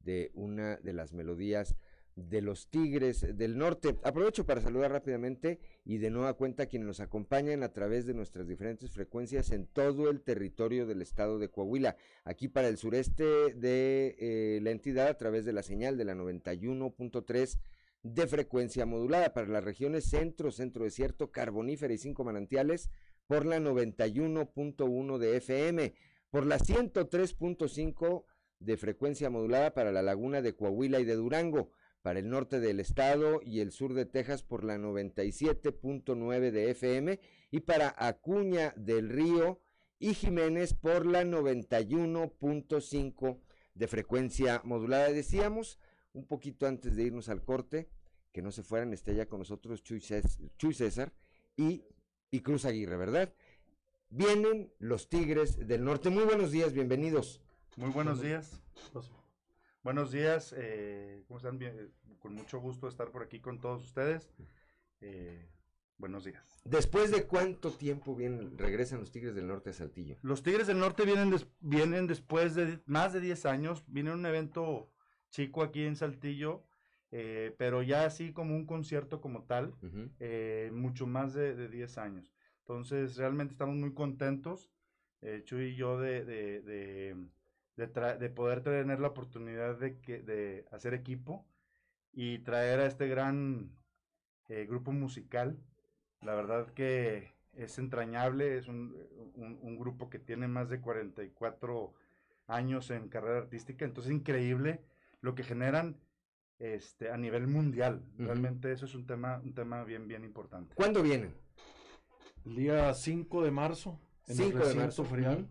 de una de las melodías de los Tigres del Norte. Aprovecho para saludar rápidamente y de nueva cuenta a quienes nos acompañan a través de nuestras diferentes frecuencias en todo el territorio del estado de Coahuila, aquí para el sureste de la entidad a través de la señal de la 91.3 de frecuencia modulada, para las regiones centro, centro desierto, carbonífera y 5 manantiales por la 91.1 de FM, por la 103.5 de frecuencia modulada para la laguna de Coahuila y de Durango, para el norte del estado y el sur de Texas por la 97.9 de FM y para Acuña del Río y Jiménez por la 91.5 de frecuencia modulada. Decíamos un poquito antes de irnos al corte que no se fueran, esté ya con nosotros Chuy César y Cruz Aguirre, ¿verdad? Vienen los Tigres del Norte. Muy buenos días, bienvenidos. Muy buenos días. Buenos días, ¿cómo están? Bien, con mucho gusto estar por aquí con todos ustedes. Buenos días. ¿Después de cuánto tiempo regresan los Tigres del Norte a Saltillo? Los Tigres del Norte vienen después de más de 10 años. Vino un evento chico aquí en Saltillo, pero ya así como un concierto como tal, mucho más de 10 años. Entonces, realmente estamos muy contentos, Chuy y yo, de poder tener la oportunidad de hacer equipo y traer a este gran grupo musical. La verdad que es entrañable, es un grupo que tiene más de 44 años en carrera artística, entonces es increíble lo que generan a nivel mundial. Realmente eso es un tema bien importante. ¿Cuándo vienen? El día 5 de marzo, en el Recinto Ferial.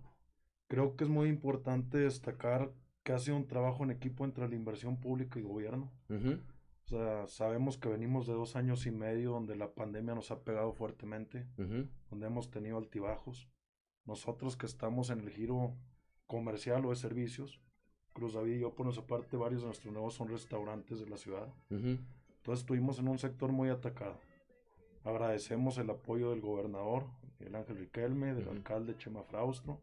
Creo que es muy importante destacar que ha sido un trabajo en equipo entre la inversión pública y gobierno. O sea, sabemos que venimos de 2 años y medio donde la pandemia nos ha pegado fuertemente, donde hemos tenido altibajos. Nosotros que estamos en el giro comercial o de servicios, Cruz David y yo por nuestra parte, varios de nuestros nuevos son restaurantes de la ciudad. Entonces estuvimos en un sector muy atacado. Agradecemos el apoyo del gobernador, el Ángel Riquelme, del alcalde Chema Fraustro,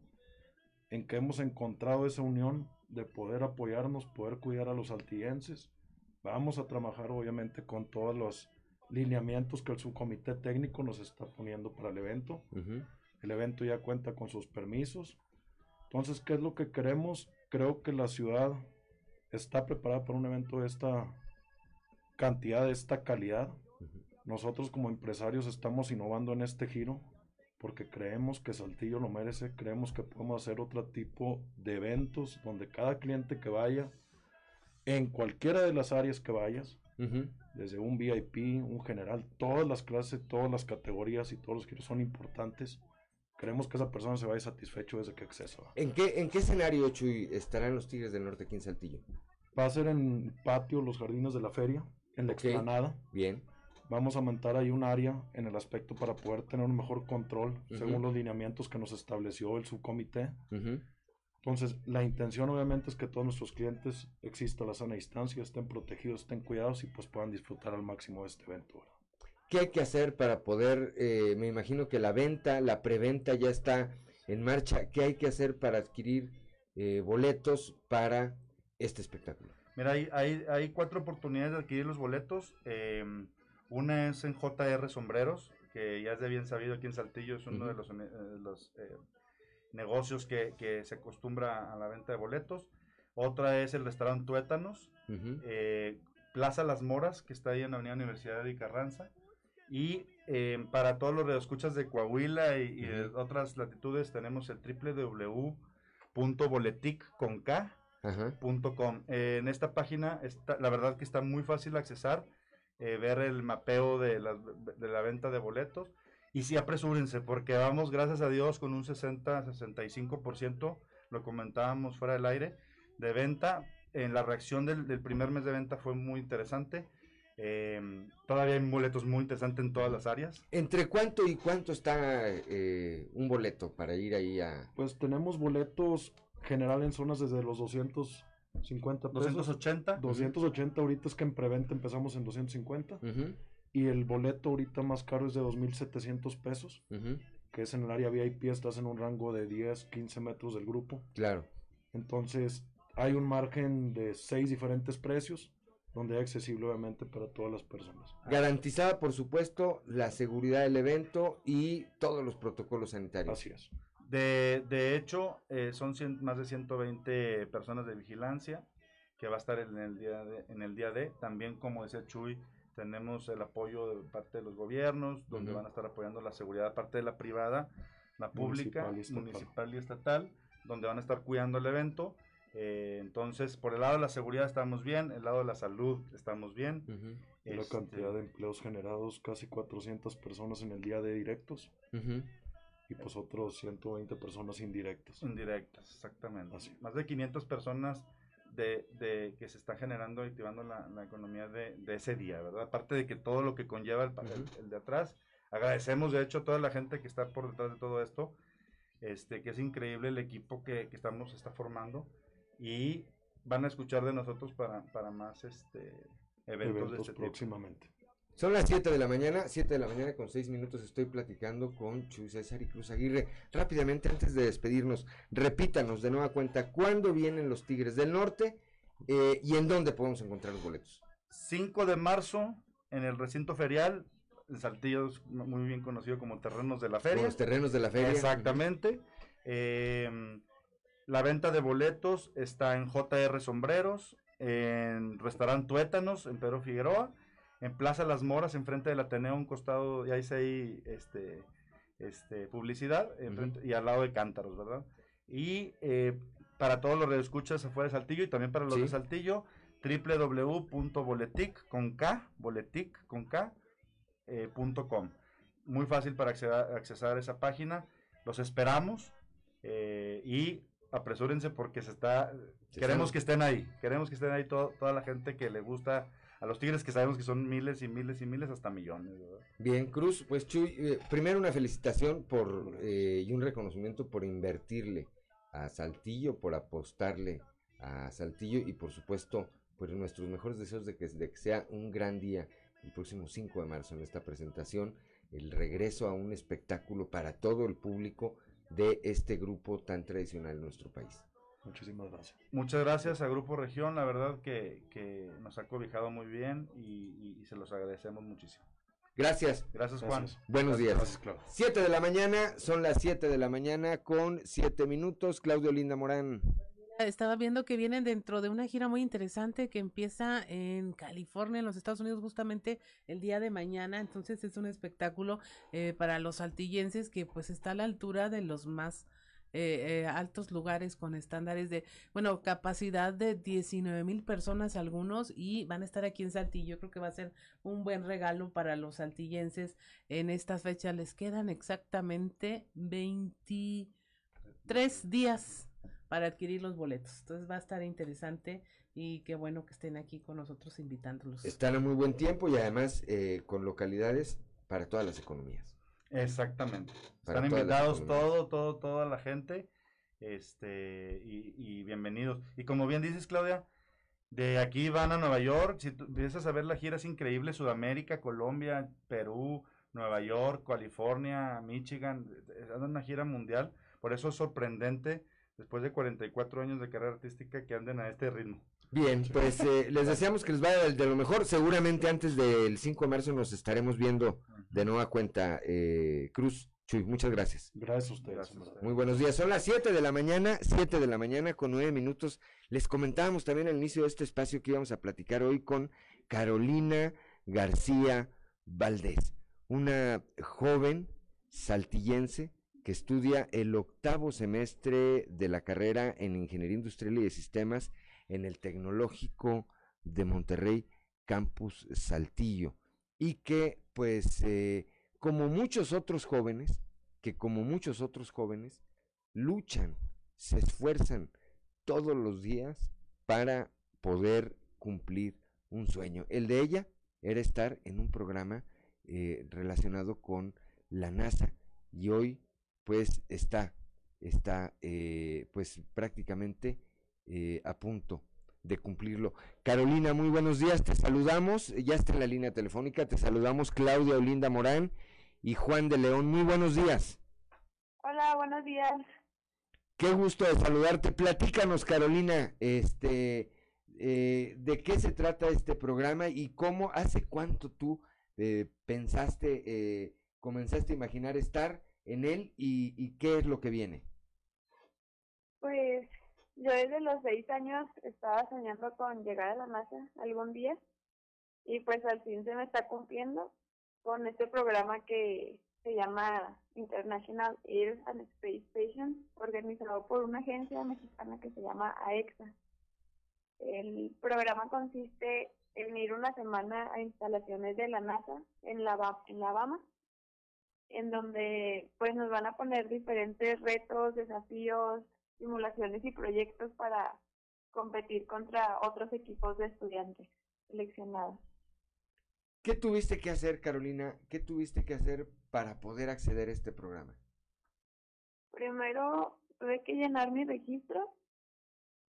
en que hemos encontrado esa unión de poder apoyarnos, poder cuidar a los saltillenses. Vamos a trabajar obviamente con todos los lineamientos que el subcomité técnico nos está poniendo para el evento. El evento ya cuenta con sus permisos. Entonces, ¿qué es lo que queremos? Creo que la ciudad está preparada para un evento de esta cantidad, de esta calidad. Nosotros como empresarios estamos innovando en este giro porque creemos que Saltillo lo merece, creemos que podemos hacer otro tipo de eventos donde cada cliente que vaya, en cualquiera de las áreas que vayas, desde un VIP, un general, todas las clases, todas las categorías y todos los giros son importantes. Creemos que esa persona se vaya satisfecho desde que accesa. ¿En qué escenario, Chuy, estarán los Tigres del Norte aquí en Saltillo? Va a ser en el patio, los jardines de la feria, en la explanada. Bien. Vamos a montar ahí un área en el aspecto para poder tener un mejor control según los lineamientos que nos estableció el subcomité. Entonces, la intención obviamente es que todos nuestros clientes exista la sana distancia, estén protegidos, estén cuidados y pues puedan disfrutar al máximo de este evento. ¿Qué hay que hacer para poder, me imagino que la venta, la preventa ya está en marcha? ¿Qué hay que hacer para adquirir boletos para este espectáculo? Mira, hay 4 oportunidades de adquirir los boletos. Una es en JR Sombreros, que ya es de bien sabido aquí en Saltillo, es uno de los negocios que se acostumbra a la venta de boletos. Otra es el Restaurante Tuétanos, Plaza Las Moras, que está ahí en la Avenida Universidad de Carranza. Y para todos los radioescuchas de Coahuila y de otras latitudes, tenemos el www.boletik.com. En esta página, la verdad que está muy fácil accesar. Ver el mapeo de la venta de boletos y sí, apresúrense porque vamos, gracias a Dios, con un 60-65%, lo comentábamos fuera del aire, de venta. En la reacción del primer mes de venta fue muy interesante. Todavía hay boletos muy interesantes en todas las áreas. ¿Entre cuánto y cuánto está un boleto para ir ahí a...? Pues tenemos boletos general en zonas desde los 250 pesos. 280. 280 ahorita es que en preventa empezamos en 250. Y el boleto ahorita más caro es de 2,700 pesos. Que es en el área VIP, estás en un rango de 10, 15 metros del grupo. Claro. Entonces hay un margen de 6 diferentes precios, donde es accesible obviamente para todas las personas. Garantizada, por supuesto, la seguridad del evento y todos los protocolos sanitarios. Así es. De hecho, son más de 120 personas de vigilancia que va a estar en el día de. También, como decía Chuy, tenemos el apoyo de parte de los gobiernos, donde van a estar apoyando la seguridad, parte de la privada, la pública, municipal y estatal, donde van a estar cuidando el evento. Entonces, por el lado de la seguridad estamos bien, el lado de la salud estamos bien. La cantidad de empleos generados, casi 400 personas en el día de directos. Y pues otros 120 personas indirectas. Indirectas, exactamente. Así. Más de 500 personas que se están generando y activando la economía de ese día, ¿verdad? Aparte de que todo lo que conlleva el de atrás. Agradecemos, de hecho, a toda la gente que está por detrás de todo esto, que es increíble el equipo que está formando. Y van a escuchar de nosotros para más eventos de este tipo. Próximamente. Son las 7 de la mañana, 7 de la mañana con 6 minutos, estoy platicando con Chuy César y Cruz Aguirre. Rápidamente, antes de despedirnos, repítanos de nueva cuenta, ¿cuándo vienen los Tigres del Norte y en dónde podemos encontrar los boletos? 5 de marzo, en el Recinto Ferial, en Saltillo es muy bien conocido como Terrenos de la Feria. Los Terrenos de la Feria. Exactamente. La venta de boletos está en JR Sombreros, en Restaurante Tuétanos, en Pedro Figueroa, en Plaza Las Moras, enfrente del Ateneo, un costado, ya hice ahí publicidad, enfrente, y al lado de Cántaros, ¿verdad? Y para todos los radioescuchas afuera de Saltillo y también para los de Saltillo, www.boletik.com. Muy fácil para accesar a esa página. Los esperamos y apresúrense porque queremos que estén ahí. Queremos que estén ahí toda la gente que le gusta a los Tigres, que sabemos que son miles y miles y miles, hasta millones, ¿verdad? Bien, Cruz, pues Chuy, primero una felicitación por y un reconocimiento por invertirle a Saltillo, por apostarle a Saltillo y por supuesto, pues nuestros mejores deseos de que sea un gran día el próximo 5 de marzo en esta presentación, el regreso a un espectáculo para todo el público de este grupo tan tradicional en nuestro país. Muchísimas gracias. Muchas gracias a Grupo Región, la verdad que nos ha cobijado muy bien y se los agradecemos muchísimo. Gracias. Gracias, Juan. Gracias. Buenos días. Gracias, Claudia. 7 de la mañana, son las 7 de la mañana con 7 minutos. Claudia Olinda Morán. Estaba viendo que vienen dentro de una gira muy interesante que empieza en California, en los Estados Unidos, justamente el día de mañana. Entonces es un espectáculo para los saltillenses que pues está a la altura de los más altos lugares, con estándares de, bueno, capacidad de 19,000 personas algunos, y van a estar aquí en Saltillo. Yo creo que va a ser un buen regalo para los saltillenses en esta fecha. Les quedan exactamente 23 días para adquirir los boletos, entonces va a estar interesante y qué bueno que estén aquí con nosotros invitándolos. Están a muy buen tiempo y además con localidades para todas las economías. Exactamente. Están invitados toda la gente, y bienvenidos. Y como bien dices, Claudia, de aquí van a Nueva York. Si tú empiezas a ver la gira, es increíble. Sudamérica, Colombia, Perú, Nueva York, California, Michigan, es una gira mundial. Por eso es sorprendente, después de 44 años de carrera artística, que anden a este ritmo. Bien, pues les deseamos que les vaya de lo mejor. Seguramente antes del 5 de marzo nos estaremos viendo de nueva cuenta. Cruz, Chuy, muchas gracias. Gracias a ustedes. Gracias. Muy buenos días. Son las 7 de la mañana, 7 de la mañana con 9 minutos. Les comentábamos también al inicio de este espacio que íbamos a platicar hoy con Carolina García Valdés, una joven saltillense que estudia el 8º semestre de la carrera en Ingeniería Industrial y de Sistemas en el Tecnológico de Monterrey, Campus Saltillo, y que pues como muchos otros jóvenes luchan, se esfuerzan todos los días para poder cumplir un sueño. El de ella era estar en un programa relacionado con la NASA, y hoy pues está prácticamente a punto de cumplirlo. Carolina, muy buenos días, te saludamos, ya está en la línea telefónica, te saludamos Claudia Olinda Morán y Juan de León, muy buenos días. Hola, buenos días. Qué gusto de saludarte. Platícanos, Carolina, de qué se trata este programa y cómo, hace cuánto tú comenzaste a imaginar estar en él y qué es lo que viene. Pues yo desde los 6 años estaba soñando con llegar a la NASA algún día y pues al fin se me está cumpliendo con este programa que se llama International Air and Space Station, organizado por una agencia mexicana que se llama AEXA. El programa consiste en ir una semana a instalaciones de la NASA en La Habana, en donde pues nos van a poner diferentes retos, desafíos, simulaciones y proyectos para competir contra otros equipos de estudiantes seleccionados. ¿Qué tuviste que hacer, Carolina? ¿Qué tuviste que hacer para poder acceder a este programa? Primero tuve que llenar mi registro.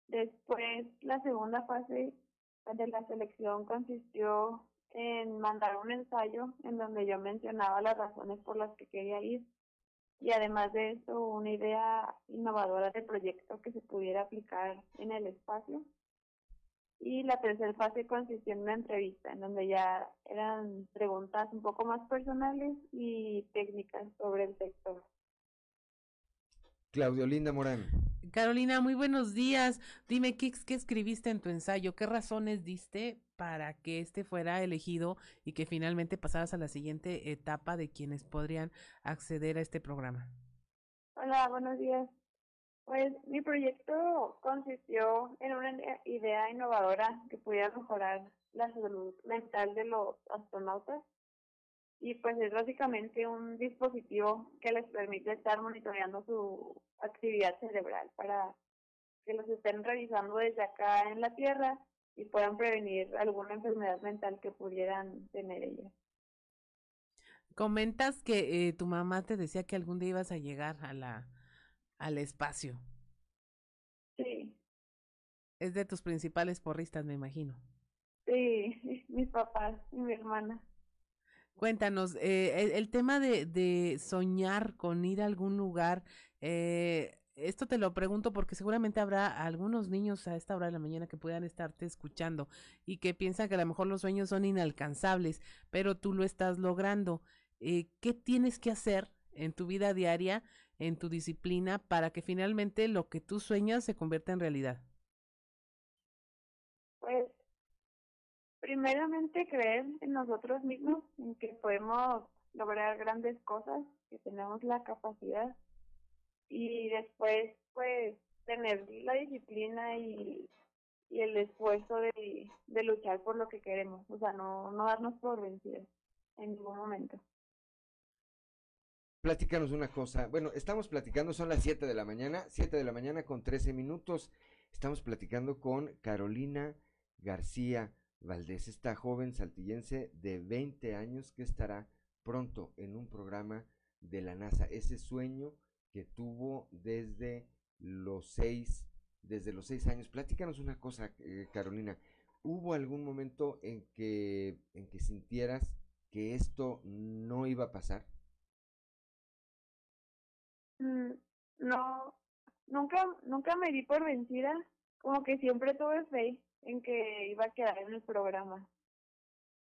Después, la segunda fase de la selección consistió en mandar un ensayo en donde yo mencionaba las razones por las que quería ir y además de eso una idea innovadora de proyecto que se pudiera aplicar en el espacio. Y la tercera fase consistió en una entrevista en donde ya eran preguntas un poco más personales y técnicas sobre el sector. Claudia Olinda Morán. Carolina, muy buenos días. Dime, ¿qué escribiste en tu ensayo? ¿Qué razones diste para que este fuera elegido y que finalmente pasaras a la siguiente etapa de quienes podrían acceder a este programa? Hola, buenos días. Pues mi proyecto consistió en una idea innovadora que pudiera mejorar la salud mental de los astronautas, y pues es básicamente un dispositivo que les permite estar monitoreando su actividad cerebral para que los estén revisando desde acá en la Tierra y puedan prevenir alguna enfermedad mental que pudieran tener ellos. Comentas que tu mamá te decía que algún día ibas a llegar a al espacio. Sí. Es de tus principales porristas, me imagino. Sí, mis papás y mi hermana. Cuéntanos, el tema de soñar con ir a algún lugar, esto te lo pregunto porque seguramente habrá algunos niños a esta hora de la mañana que puedan estarte escuchando y que piensan que a lo mejor los sueños son inalcanzables, pero tú lo estás logrando. ¿Qué tienes que hacer en tu vida diaria, en tu disciplina, para que finalmente lo que tú sueñas se convierta en realidad? Pues primeramente creer en nosotros mismos, en que podemos lograr grandes cosas, que tenemos la capacidad, y después pues tener la disciplina y el esfuerzo de luchar por lo que queremos, o sea, no darnos por vencidos en ningún momento. Platícanos una cosa, bueno, estamos platicando, son las 7 de la mañana, 7 de la mañana con 13 minutos, estamos platicando con Carolina García Valdés, esta joven saltillense de 20 años que estará pronto en un programa de la NASA, ese sueño que tuvo desde los 6 años. Platícanos una cosa, Carolina, ¿hubo algún momento en que sintieras que esto no iba a pasar? No, nunca me di por vencida, como que siempre tuve fe en que iba a quedar en el programa,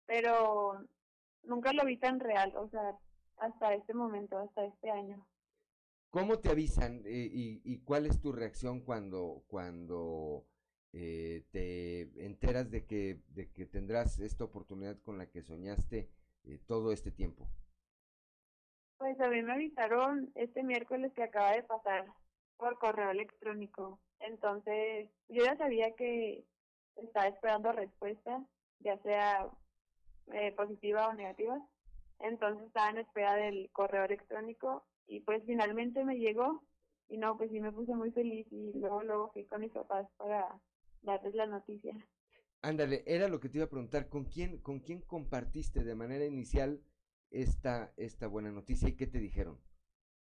pero nunca lo vi tan real, o sea, hasta este momento, hasta este año. ¿Cómo te avisan y cuál es tu reacción cuando te enteras de que tendrás esta oportunidad con la que soñaste todo este tiempo? Pues a mí me avisaron este miércoles que acaba de pasar por correo electrónico, entonces yo ya sabía que estaba esperando respuesta, ya sea positiva o negativa, entonces estaba en espera del correo electrónico y pues finalmente me llegó y no, pues sí me puse muy feliz y luego fui con mis papás para darles la noticia. Ándale, era lo que te iba a preguntar, ¿con quién compartiste de manera inicial esta buena noticia y qué te dijeron?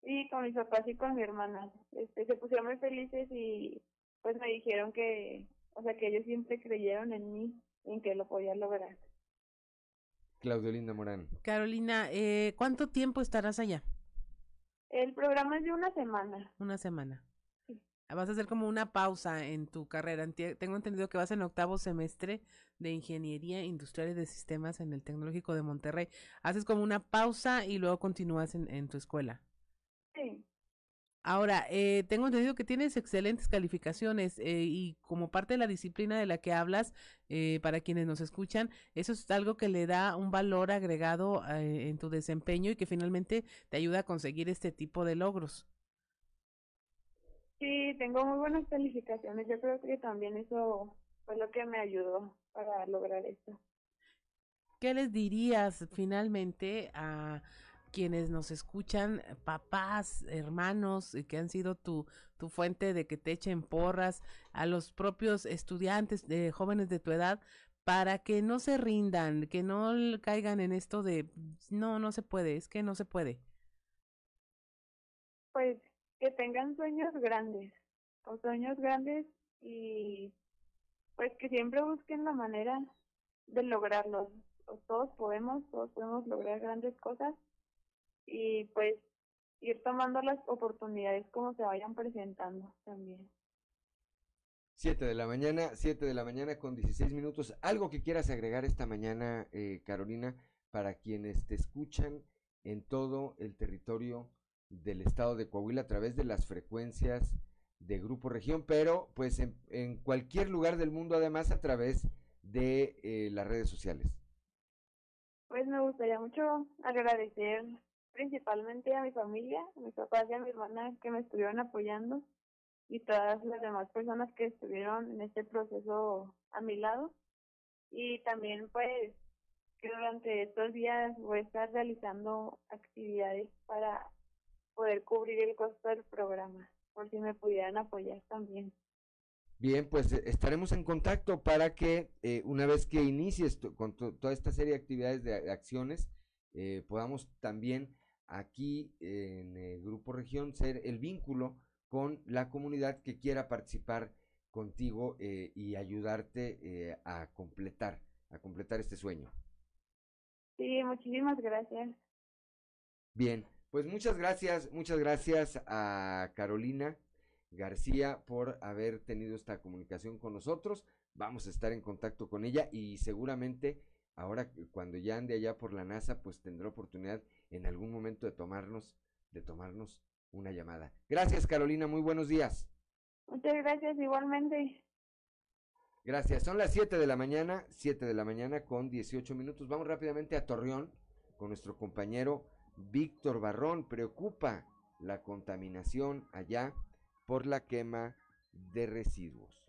Sí, con mis papás y con mi hermana, se pusieron muy felices y pues me dijeron que, o sea, que ellos siempre creyeron en mí, en que lo podía lograr. Claudia Olinda Morán. Carolina, ¿cuánto tiempo estarás allá? El programa es de una semana. Una semana. Sí. Vas a hacer como una pausa en tu carrera. Tengo entendido que vas en octavo semestre de Ingeniería Industrial y de Sistemas en el Tecnológico de Monterrey. Haces como una pausa y luego continúas en tu escuela. Sí. Ahora, tengo entendido que tienes excelentes calificaciones y como parte de la disciplina de la que hablas, para quienes nos escuchan, eso es algo que le da un valor agregado en tu desempeño y que finalmente te ayuda a conseguir este tipo de logros. Sí, tengo muy buenas calificaciones. Yo creo que también eso fue lo que me ayudó para lograr esto. ¿Qué les dirías finalmente a quienes nos escuchan, papás, hermanos, que han sido tu fuente de que te echen porras, a los propios estudiantes de jóvenes de tu edad, para que no se rindan, que no caigan en esto de no se puede, es que no se puede? Pues que tengan sueños grandes y pues que siempre busquen la manera de lograrlos. Todos podemos lograr grandes cosas y pues ir tomando las oportunidades como se vayan presentando también. 7 de la mañana con 16 minutos. ¿Algo que quieras agregar esta mañana, Carolina, para quienes te escuchan en todo el territorio del estado de Coahuila a través de las frecuencias de Grupo Región, pero pues en cualquier lugar del mundo, además a través de las redes sociales? Pues me gustaría mucho agradecer principalmente a mi familia, a mis papás y a mi hermana que me estuvieron apoyando y todas las demás personas que estuvieron en este proceso a mi lado. Y también pues que durante estos días voy a estar realizando actividades para poder cubrir el costo del programa, por si me pudieran apoyar también. Bien, pues estaremos en contacto para que una vez que inicies toda esta serie de actividades, de acciones, podamos también aquí en el Grupo Región ser el vínculo con la comunidad que quiera participar contigo y ayudarte a completar este sueño. Sí, muchísimas gracias. Bien, pues muchas gracias a Carolina García por haber tenido esta comunicación con nosotros. Vamos a estar en contacto con ella y seguramente ahora cuando ya ande allá por la NASA, pues tendrá oportunidad en algún momento de tomarnos una llamada. Gracias, Carolina, muy buenos días. Muchas gracias, igualmente. Gracias, son las 7 de la mañana con 18 minutos. Vamos rápidamente a Torreón con nuestro compañero Víctor Barrón. Preocupa la contaminación allá por la quema de residuos.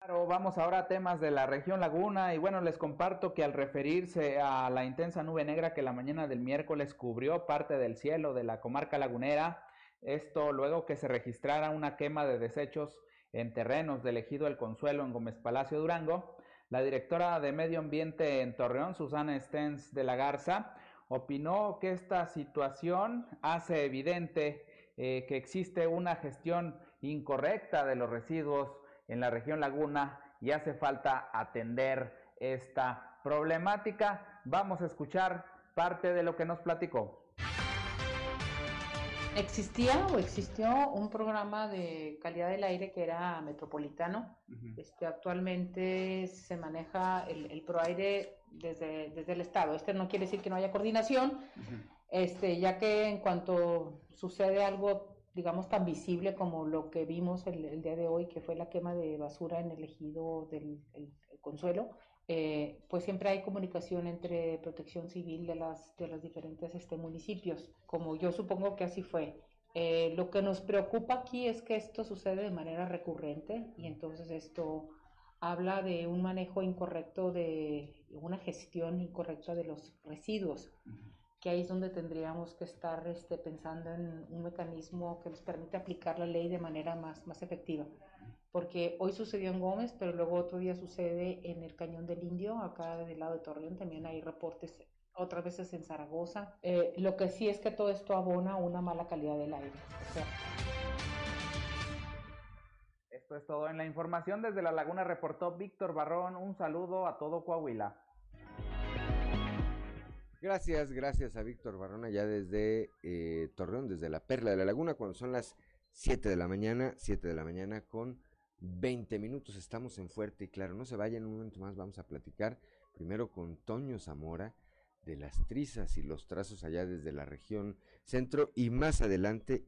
Claro, vamos ahora a temas de la región Laguna y bueno, les comparto que al referirse a la intensa nube negra que la mañana del miércoles cubrió parte del cielo de la comarca lagunera, esto luego que se registrara una quema de desechos en terrenos del ejido El Consuelo en Gómez Palacio, Durango, la directora de Medio Ambiente en Torreón, Susana Stens de la Garza, opinó que esta situación hace evidente que existe una gestión incorrecta de los residuos en la región Laguna y hace falta atender esta problemática. Vamos a escuchar parte de lo que nos platicó. Existió un programa de calidad del aire que era metropolitano. Uh-huh. Actualmente se maneja el ProAire desde el Estado. No quiere decir que no haya coordinación, uh-huh, ya que en cuanto sucede algo, digamos, tan visible como lo que vimos el día de hoy, que fue la quema de basura en el ejido del el Consuelo, pues siempre hay comunicación entre protección civil de los diferentes municipios, como yo supongo que así fue. Lo que nos preocupa aquí es que esto sucede de manera recurrente y entonces esto habla de un manejo incorrecto, de una gestión incorrecta de los residuos, que ahí es donde tendríamos que estar pensando en un mecanismo que nos permita aplicar la ley de manera más efectiva. Porque hoy sucedió en Gómez, pero luego otro día sucede en el Cañón del Indio, acá del lado de Torreón, también hay reportes, otras veces en Zaragoza. Lo que sí es que todo esto abona una mala calidad del aire. Esto es todo en la información. Desde La Laguna reportó Víctor Barrón. Un saludo a todo Coahuila. Gracias a Víctor Barrón allá desde Torreón, desde la Perla de la Laguna, cuando son las 7 de la mañana con 20 minutos. Estamos en Fuerte y Claro. No se vayan, un momento más vamos a platicar primero con Toño Zamora de las trizas y los trazos allá desde la región centro y más adelante,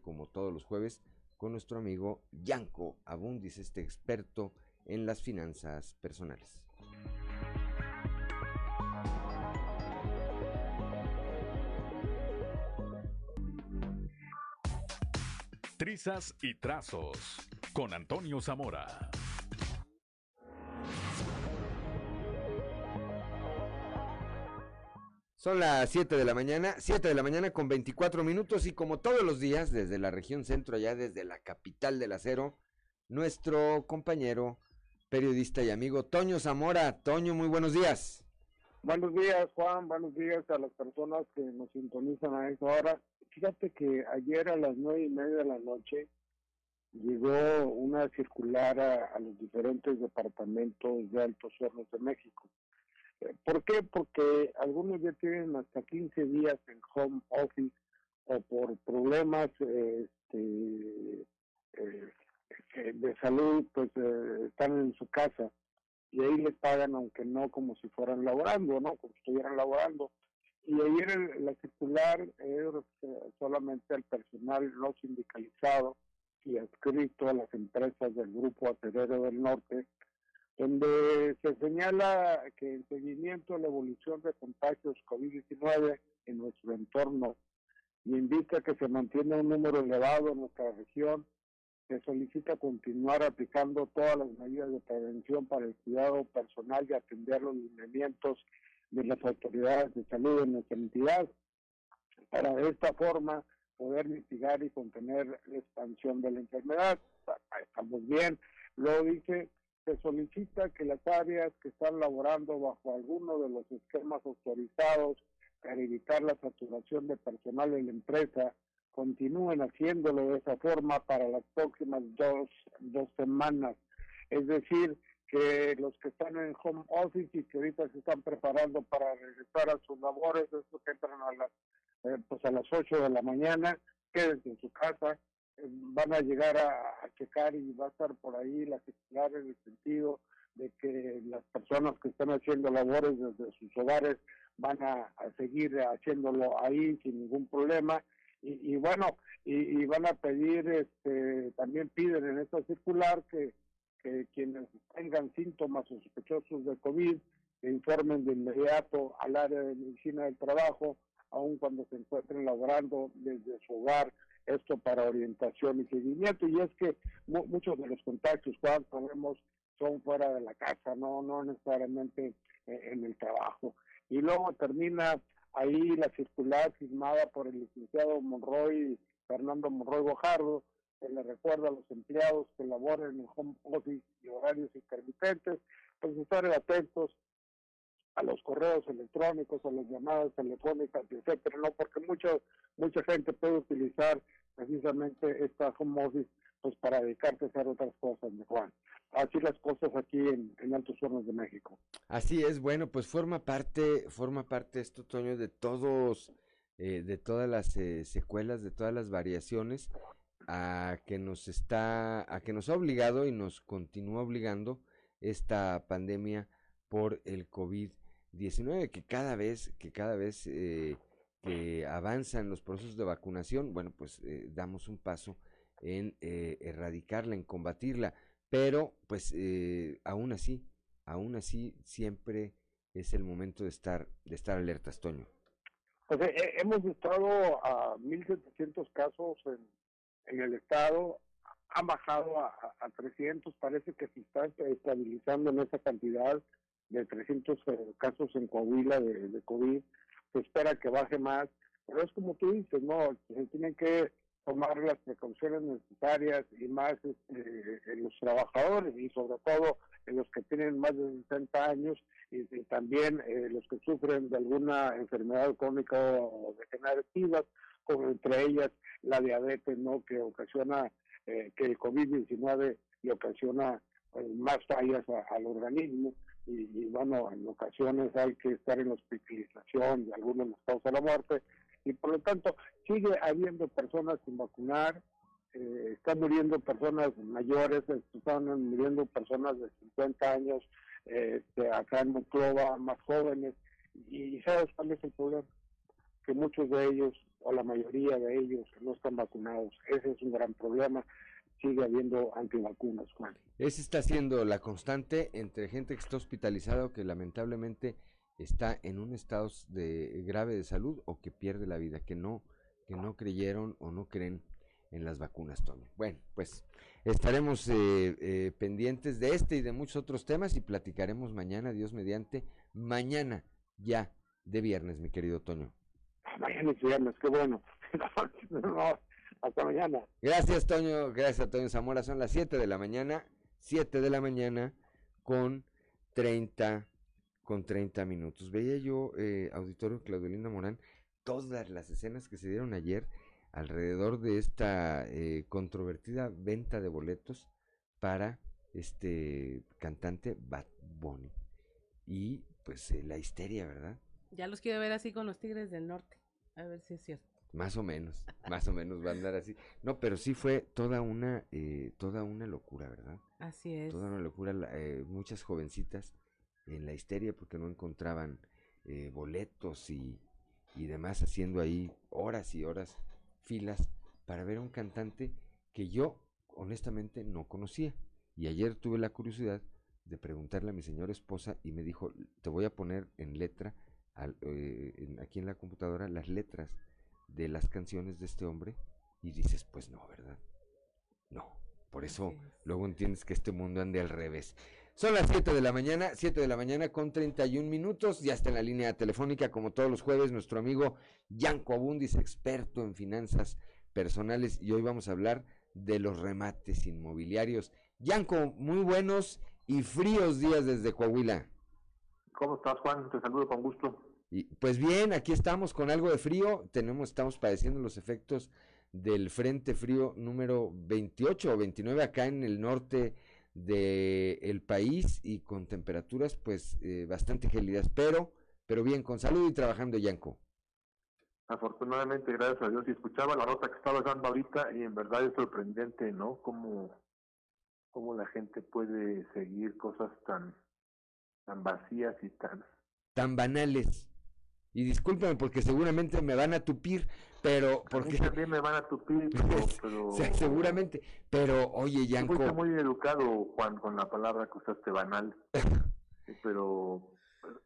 como todos los jueves, con nuestro amigo Yanko Abundis, experto en las finanzas personales. Trizas y trazos con Antonio Zamora. Son las 7 de la mañana con 24 minutos y como todos los días desde la región centro, allá desde la capital del acero, nuestro compañero periodista y amigo Toño Zamora. Toño, muy buenos días. Buenos días, Juan, buenos días a las personas que nos sintonizan a esta hora. Fíjate que ayer a las 9:30 de la noche llegó una circular a los diferentes departamentos de Altos Hornos de México. ¿Por qué? Porque algunos ya tienen hasta 15 días en home office o por problemas de salud, pues están en su casa. Y ahí les pagan, aunque no como si fueran laborando, ¿no? Como si estuvieran laborando. Y ayer la circular solamente al personal no sindicalizado y adscrito a las empresas del Grupo Acerero del Norte, donde se señala que en seguimiento a la evolución de contagios COVID-19 en nuestro entorno, y indica que se mantiene un número elevado en nuestra región. Se solicita continuar aplicando todas las medidas de prevención para el cuidado personal y atender los lineamientos de las autoridades de salud en nuestra entidad, para de esta forma poder mitigar y contener la expansión de la enfermedad. Estamos bien. Luego dice, se solicita que las áreas que están laborando bajo alguno de los esquemas autorizados para evitar la saturación de personal en la empresa continúen haciéndolo de esa forma para las próximas dos semanas. Es decir, que los que están en home office y que ahorita se están preparando para regresar a sus labores, estos que entran a las, pues a las 8 de la mañana, quédense en su casa. Van a llegar a checar y va a estar por ahí la titular, en el sentido de que las personas que están haciendo labores desde sus hogares van a seguir haciéndolo ahí sin ningún problema. Y bueno, y van a pedir, también piden en esta circular que quienes tengan síntomas o sospechosos de COVID se informen de inmediato al área de medicina del trabajo, aun cuando se encuentren laborando desde su hogar, esto para orientación y seguimiento. Y es que muchos de los contactos, Juan, sabemos, son fuera de la casa, no necesariamente en el trabajo. Y luego termina ahí la circular firmada por el licenciado Monroy, Fernando Monroy Bojardo, que le recuerda a los empleados que laboren en home office y horarios intermitentes, pues estar atentos a los correos electrónicos, a las llamadas telefónicas, etcétera, ¿no? Porque mucha gente puede utilizar precisamente esta home office pues para dedicarse a hacer otras cosas, ¿no, Juan? Así las cosas aquí en Altos Hornos de México. Así es. Bueno, pues forma parte esto, Toño, de todas las secuelas, de todas las variaciones a que nos ha obligado y nos continúa obligando esta pandemia por el COVID-19, que cada vez que avanzan los procesos de vacunación, bueno, pues damos un paso en erradicarla, en combatirla, pero pues aún así siempre es el momento de estar alertas, Toño. Pues, hemos estado a 1,700 casos en el estado, ha bajado a 300, parece que se está estabilizando en esa cantidad de 300 casos en Coahuila de COVID, se espera que baje más, pero es como tú dices, ¿no? Se tienen que tomar las precauciones necesarias y más en los trabajadores y sobre todo en los que tienen más de 60 años y también los que sufren de alguna enfermedad crónica o degenerativa, como entre ellas la diabetes, ¿no? Que ocasiona, que el COVID-19 le ocasiona más fallas al organismo. Y bueno, en ocasiones hay que estar en hospitalización y algunos nos causa la muerte, y por lo tanto sigue habiendo personas sin vacunar, están muriendo personas mayores, están muriendo personas de 50 años, acá en Monclova, más jóvenes, y ¿sabes cuál es el problema? Que muchos de ellos, o la mayoría de ellos, no están vacunados. Ese es un gran problema. Sigue habiendo antivacunas, Juan. Esa está siendo la constante entre gente que está hospitalizada o que lamentablemente está en un estado de grave de salud o que pierde la vida, que no creyeron o no creen en las vacunas, Toño. Bueno, pues estaremos pendientes de este y de muchos otros temas y platicaremos mañana, Dios mediante, mañana ya de viernes, mi querido Toño. Mañana es viernes, qué bueno. No. Hasta mañana. Gracias, Toño. Gracias, Toño Zamora. Son las 7 de la mañana con 30 minutos. Veía yo, auditorio, Claudia Olinda Morán, todas las escenas que se dieron ayer alrededor de esta controvertida venta de boletos para este cantante Bad Bunny. Y pues la histeria, ¿verdad? Ya los quiero ver así con los Tigres del Norte. A ver si es cierto. Más o menos va a andar así. No, pero sí fue toda una locura, ¿verdad? Así es. Toda una locura, muchas jovencitas en la histeria porque no encontraban boletos y demás, haciendo ahí horas y horas filas para ver a un cantante que yo honestamente no conocía. Y ayer tuve la curiosidad de preguntarle a mi señora esposa y me dijo, te voy a poner en letra aquí en la computadora las letras de las canciones de este hombre y dices, pues no, ¿verdad? No, por eso luego entiendes que este mundo ande al revés. Son las 7 de la mañana, 7 de la mañana con 31 minutos, ya está en la línea telefónica, como todos los jueves, nuestro amigo Yanko Abundis, experto en finanzas personales, y hoy vamos a hablar de los remates inmobiliarios. Yanko, muy buenos y fríos días desde Coahuila. ¿Cómo estás, Juan? Te saludo con gusto. Y pues bien, aquí estamos con algo de frío, estamos padeciendo los efectos del Frente Frío número 28 o 29 acá en el norte del país y con temperaturas pues bastante gélidas, pero bien, con salud y trabajando, Yanko. Afortunadamente, gracias a Dios, y escuchaba la nota que estaba dando ahorita y en verdad es sorprendente, ¿no? Cómo la gente puede seguir cosas tan vacías y tan banales. Y discúlpame porque seguramente me van a tupir, pero porque también me van a tupir, pero... sí, seguramente, pero oye, Yanko, fuiste muy educado, Juan, con la palabra que usaste, banal. Pero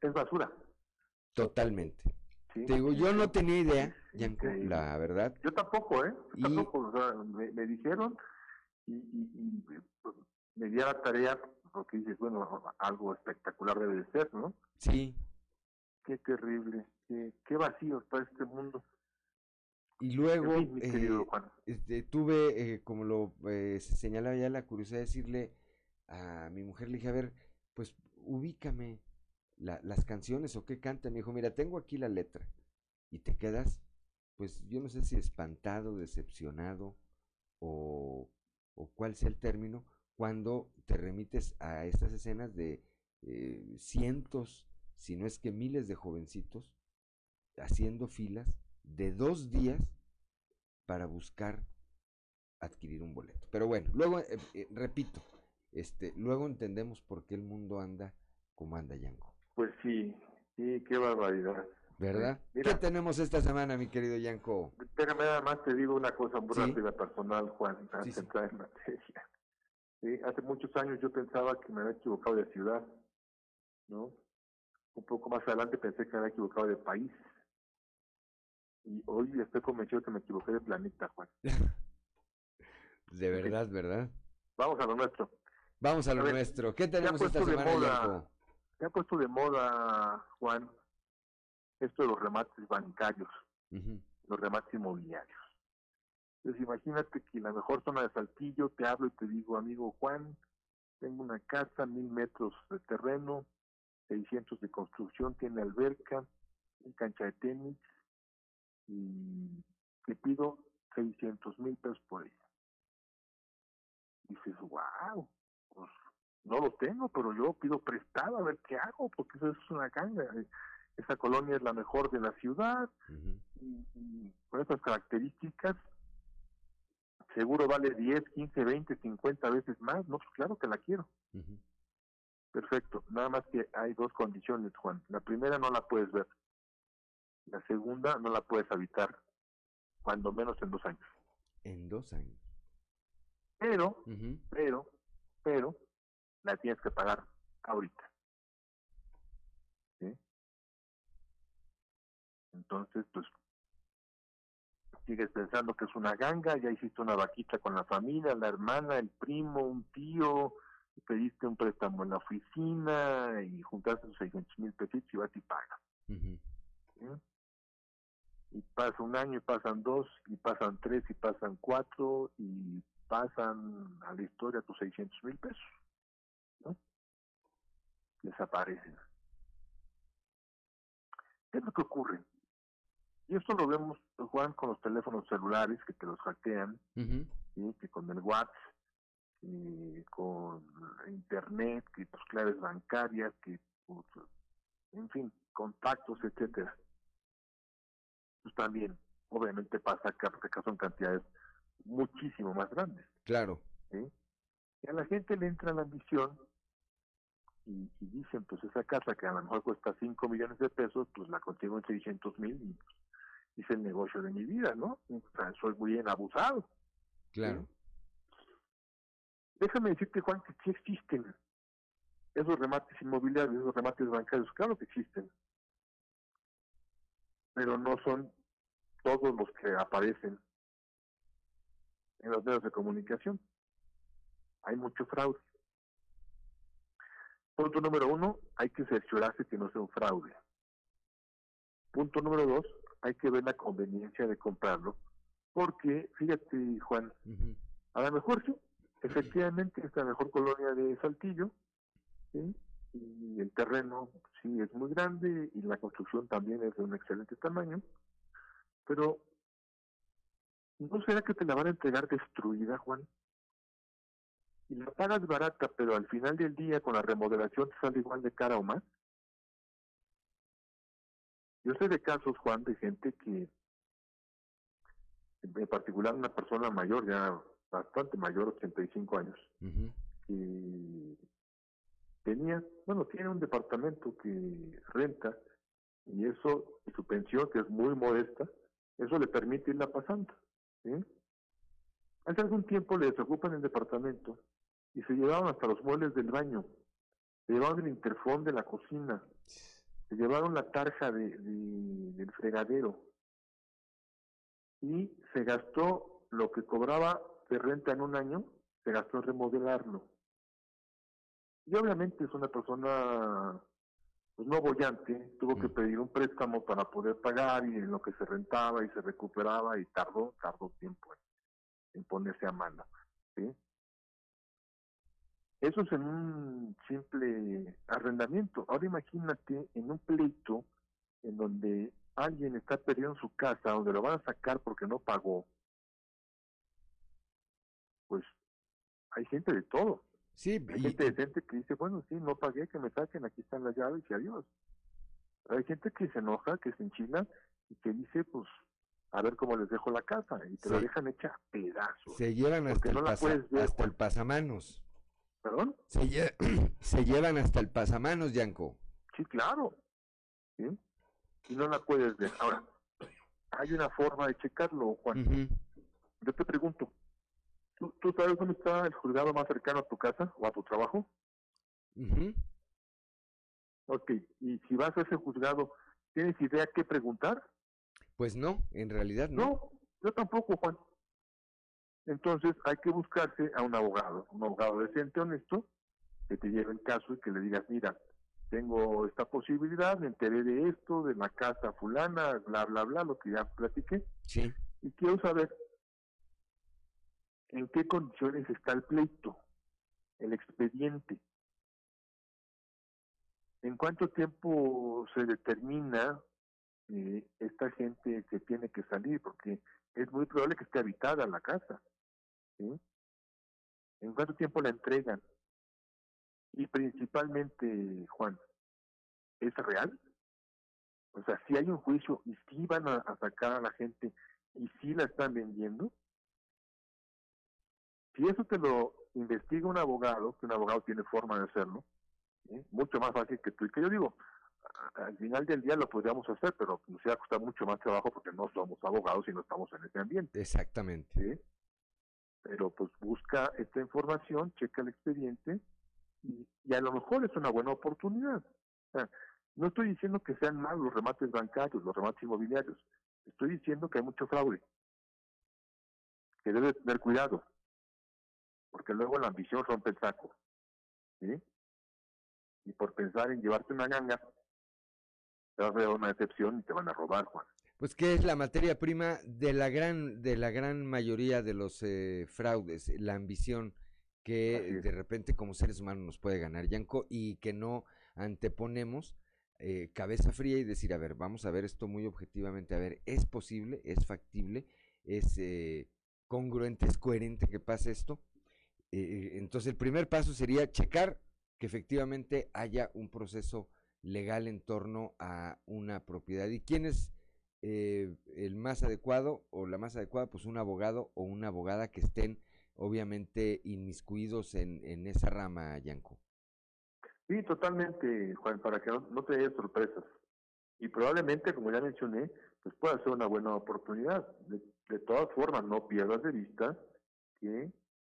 es basura. Totalmente. Sí, te digo, yo no tenía idea, Yanko, la verdad. Yo tampoco, tampoco, o sea, me dijeron y me di a la tarea porque dices, bueno, algo espectacular debe de ser, ¿no? Sí. Qué terrible, qué vacío está este mundo. Y luego, sí, mi querido Juan. Tuve, como lo señalaba ya, la curiosidad de decirle a mi mujer, le dije, a ver, pues ubícame las canciones o qué cantan. Me dijo, mira, tengo aquí la letra. Y te quedas, pues yo no sé si espantado, decepcionado o cuál sea el término, cuando te remites a estas escenas de cientos, si no es que miles de jovencitos haciendo filas de 2 días para buscar adquirir un boleto. Pero bueno, luego, repito, luego entendemos por qué el mundo anda como anda, Yanko. Pues sí, qué barbaridad. ¿Verdad? Mira, ¿qué tenemos esta semana, mi querido Yanko? Pero nada más te digo una cosa muy rápida, personal, Juan, antes de entrar en materia. Sí, hace muchos años yo pensaba que me había equivocado de ciudad, ¿no? Un poco más adelante pensé que me había equivocado de país. Y hoy estoy convencido que me equivoqué de planeta, Juan. De verdad, ¿verdad? Vamos a lo nuestro. Vamos a lo nuestro. ¿Qué tenemos esta semana, Yanko? Se ha puesto de moda, Juan, esto de los remates bancarios, los remates inmobiliarios. Entonces imagínate que en la mejor zona de Saltillo te hablo y te digo, amigo Juan, tengo una casa, 1000 metros de terreno, 600 de construcción, tiene alberca, cancha de tenis, y te pido 600,000 pesos por ella. Dices, wow, pues no lo tengo, pero yo pido prestado a ver qué hago, porque eso es una ganga. Esa colonia es la mejor de la ciudad, y con estas características, seguro vale 10, 15, 20, 50 veces más. No, pues claro que la quiero. Perfecto. Nada más que hay 2 condiciones, Juan. La primera, no la puedes ver. La segunda, no la puedes habitar. Cuando menos en 2 años. En 2 años. Pero, pero, la tienes que pagar ahorita. ¿Sí? Entonces, pues, sigues pensando que es una ganga, ya hiciste una vaquita con la familia, la hermana, el primo, un tío, pediste un préstamo en la oficina y juntaste tus 600,000 pesitos y vas y pagas. ¿Sí? Y pasa un año, y pasan 2, y pasan 3, y pasan 4, y pasan a la historia tus 600,000 pesos. ¿No? Desaparecen. ¿Qué es lo que ocurre? Y esto lo vemos, Juan, con los teléfonos celulares que te los hackean, ¿sí? Que con el WhatsApp, con Internet, que tus claves bancarias, que, pues, en fin, contactos, etcétera. Pues también, obviamente, pasa que son cantidades muchísimo más grandes. Claro. ¿Sí? Y a la gente le entra la ambición y dicen, pues esa casa que a lo mejor cuesta 5 millones de pesos, pues la consigo en 600,000 y pues, hice el negocio de mi vida, ¿no? O sea, soy muy bien abusado. Claro. ¿Sí? Déjame decirte, Juan, que sí existen esos remates inmobiliarios, esos remates bancarios, claro que existen. pero no son todos los que aparecen en los medios de comunicación. Hay mucho fraude. Punto número 1, hay que cerciorarse que no sea un fraude. Punto número 2, hay que ver la conveniencia de comprarlo, porque, fíjate, Juan, a lo mejor sí, efectivamente es la mejor colonia de Saltillo, ¿sí? Y el terreno sí es muy grande y la construcción también es de un excelente tamaño, pero ¿no será que te la van a entregar destruida, Juan? Y la pagas barata, pero al final del día con la remodelación te sale igual de cara o más. Yo sé de casos, Juan, de gente que, en particular una persona mayor, ya bastante mayor, 85 años, que tiene un departamento que renta, y eso, y su pensión, que es muy modesta, eso le permite irla pasando, ¿sí? Hace algún tiempo le desocupan el departamento y se llevaron hasta los muebles del baño, se llevaron el interfón de la cocina, se llevaron la tarja del fregadero, y se gastó lo que cobraba de renta en un año, se gastó en remodelarlo. Y obviamente es una persona pues no boyante, tuvo que pedir un préstamo para poder pagar, y en lo que se rentaba y se recuperaba, y tardó tiempo en ponerse a mano, ¿sí? Eso es en un simple arrendamiento. Ahora imagínate en un pleito en donde alguien está perdiendo su casa, donde lo van a sacar porque no pagó. Pues hay gente de todo. Sí, hay gente decente que dice, bueno, sí, no pagué, que me saquen, aquí están las llaves y adiós. Pero hay gente que se enoja, que se enchila y que dice, pues, a ver cómo les dejo la casa, y te la dejan hecha a pedazos. Se llevan hasta el pasamanos. ¿Perdón? Se llevan hasta el pasamanos, Yanko. Sí, claro. ¿Sí? Y no la puedes ver. Ahora, hay una forma de checarlo, Juan. Yo te pregunto, ¿tú sabes dónde está el juzgado más cercano a tu casa o a tu trabajo? Ok, y si vas a ese juzgado, ¿tienes idea qué preguntar? Pues no, en realidad no. No, yo tampoco, Juan. Entonces hay que buscarse a un abogado decente, honesto, que te lleve el caso y que le digas, mira, tengo esta posibilidad, me enteré de esto, de la casa fulana, bla, bla, bla, lo que ya platiqué. Sí. Y quiero saber en qué condiciones está el pleito, el expediente. ¿En cuánto tiempo se determina esta gente que tiene que salir? Porque es muy probable que esté habitada la casa, ¿sí? ¿En cuánto tiempo la entregan? Y principalmente, Juan, ¿es real? O sea, si hay un juicio y si van a sacar a la gente y si la están vendiendo. Si eso te lo investiga un abogado, que un abogado tiene forma de hacerlo, ¿sí? Mucho más fácil que tú y que yo. Digo, al final del día lo podríamos hacer, pero nos iba a costar mucho más trabajo porque no somos abogados y no estamos en ese ambiente. Exactamente. ¿Sí? Pero pues busca esta información, checa el expediente, y a lo mejor es una buena oportunidad. O sea, no estoy diciendo que sean malos los remates bancarios, los remates inmobiliarios. Estoy diciendo que hay mucho fraude, que debe tener cuidado, porque luego la ambición rompe el saco, ¿sí? Y por pensar en llevarte una ganga, te vas a dar una decepción y te van a robar, Juan. Pues que es la materia prima de la gran mayoría de los fraudes, la ambición que de repente como seres humanos nos puede ganar, Yanko, y que no anteponemos cabeza fría y decir, a ver, vamos a ver esto muy objetivamente, a ver, ¿es posible, es factible, es congruente, es coherente que pase esto? Entonces el primer paso sería checar que efectivamente haya un proceso legal en torno a una propiedad. ¿Y quién es el más adecuado o la más adecuada? Pues un abogado o una abogada que estén obviamente inmiscuidos en esa rama, Yanko. Sí, totalmente, Juan, para que no te des sorpresas. Y probablemente, como ya mencioné, pues pueda ser una buena oportunidad. De todas formas, no pierdas de vista que,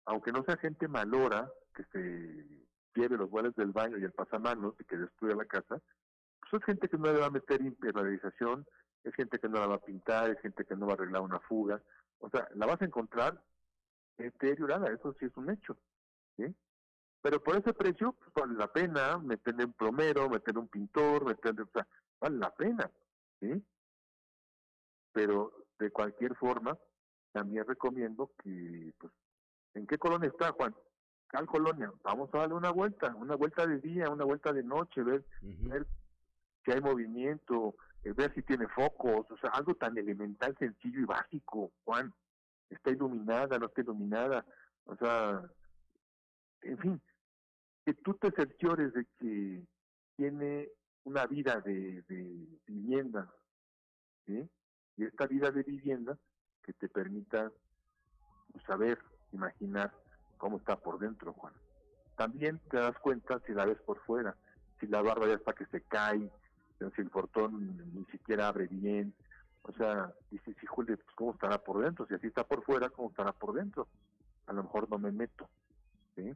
aunque no sea gente malora, que se lleve los muebles del baño y el pasamanos y que destruya la casa, pues es gente que no le va a meter impermeabilización, es gente que no la va a pintar, es gente que no va a arreglar una fuga, o sea, la vas a encontrar deteriorada, eso sí es un hecho, ¿sí? Pero por ese precio, pues, vale la pena meterle un plomero, meterle un pintor, meterle, o sea, vale la pena, ¿sí? Pero de cualquier forma, también recomiendo que, pues, ¿en qué colonia está, Juan? Tal colonia, vamos a darle una vuelta de día, una vuelta de noche, ver si hay movimiento, ver si tiene focos, o sea, algo tan elemental, sencillo y básico, Juan. Está iluminada, no está iluminada, o sea, en fin, que tú te cerciores de que tiene una vida de vivienda, ¿sí? Y esta vida de vivienda que te permita saber, imaginar cómo está por dentro, Juan. También te das cuenta si la ves por fuera, si la barra ya está que se cae, si el portón ni siquiera abre bien, o sea, dices, híjole, pues cómo estará por dentro, si así está por fuera, cómo estará por dentro, a lo mejor no me meto, ¿sí?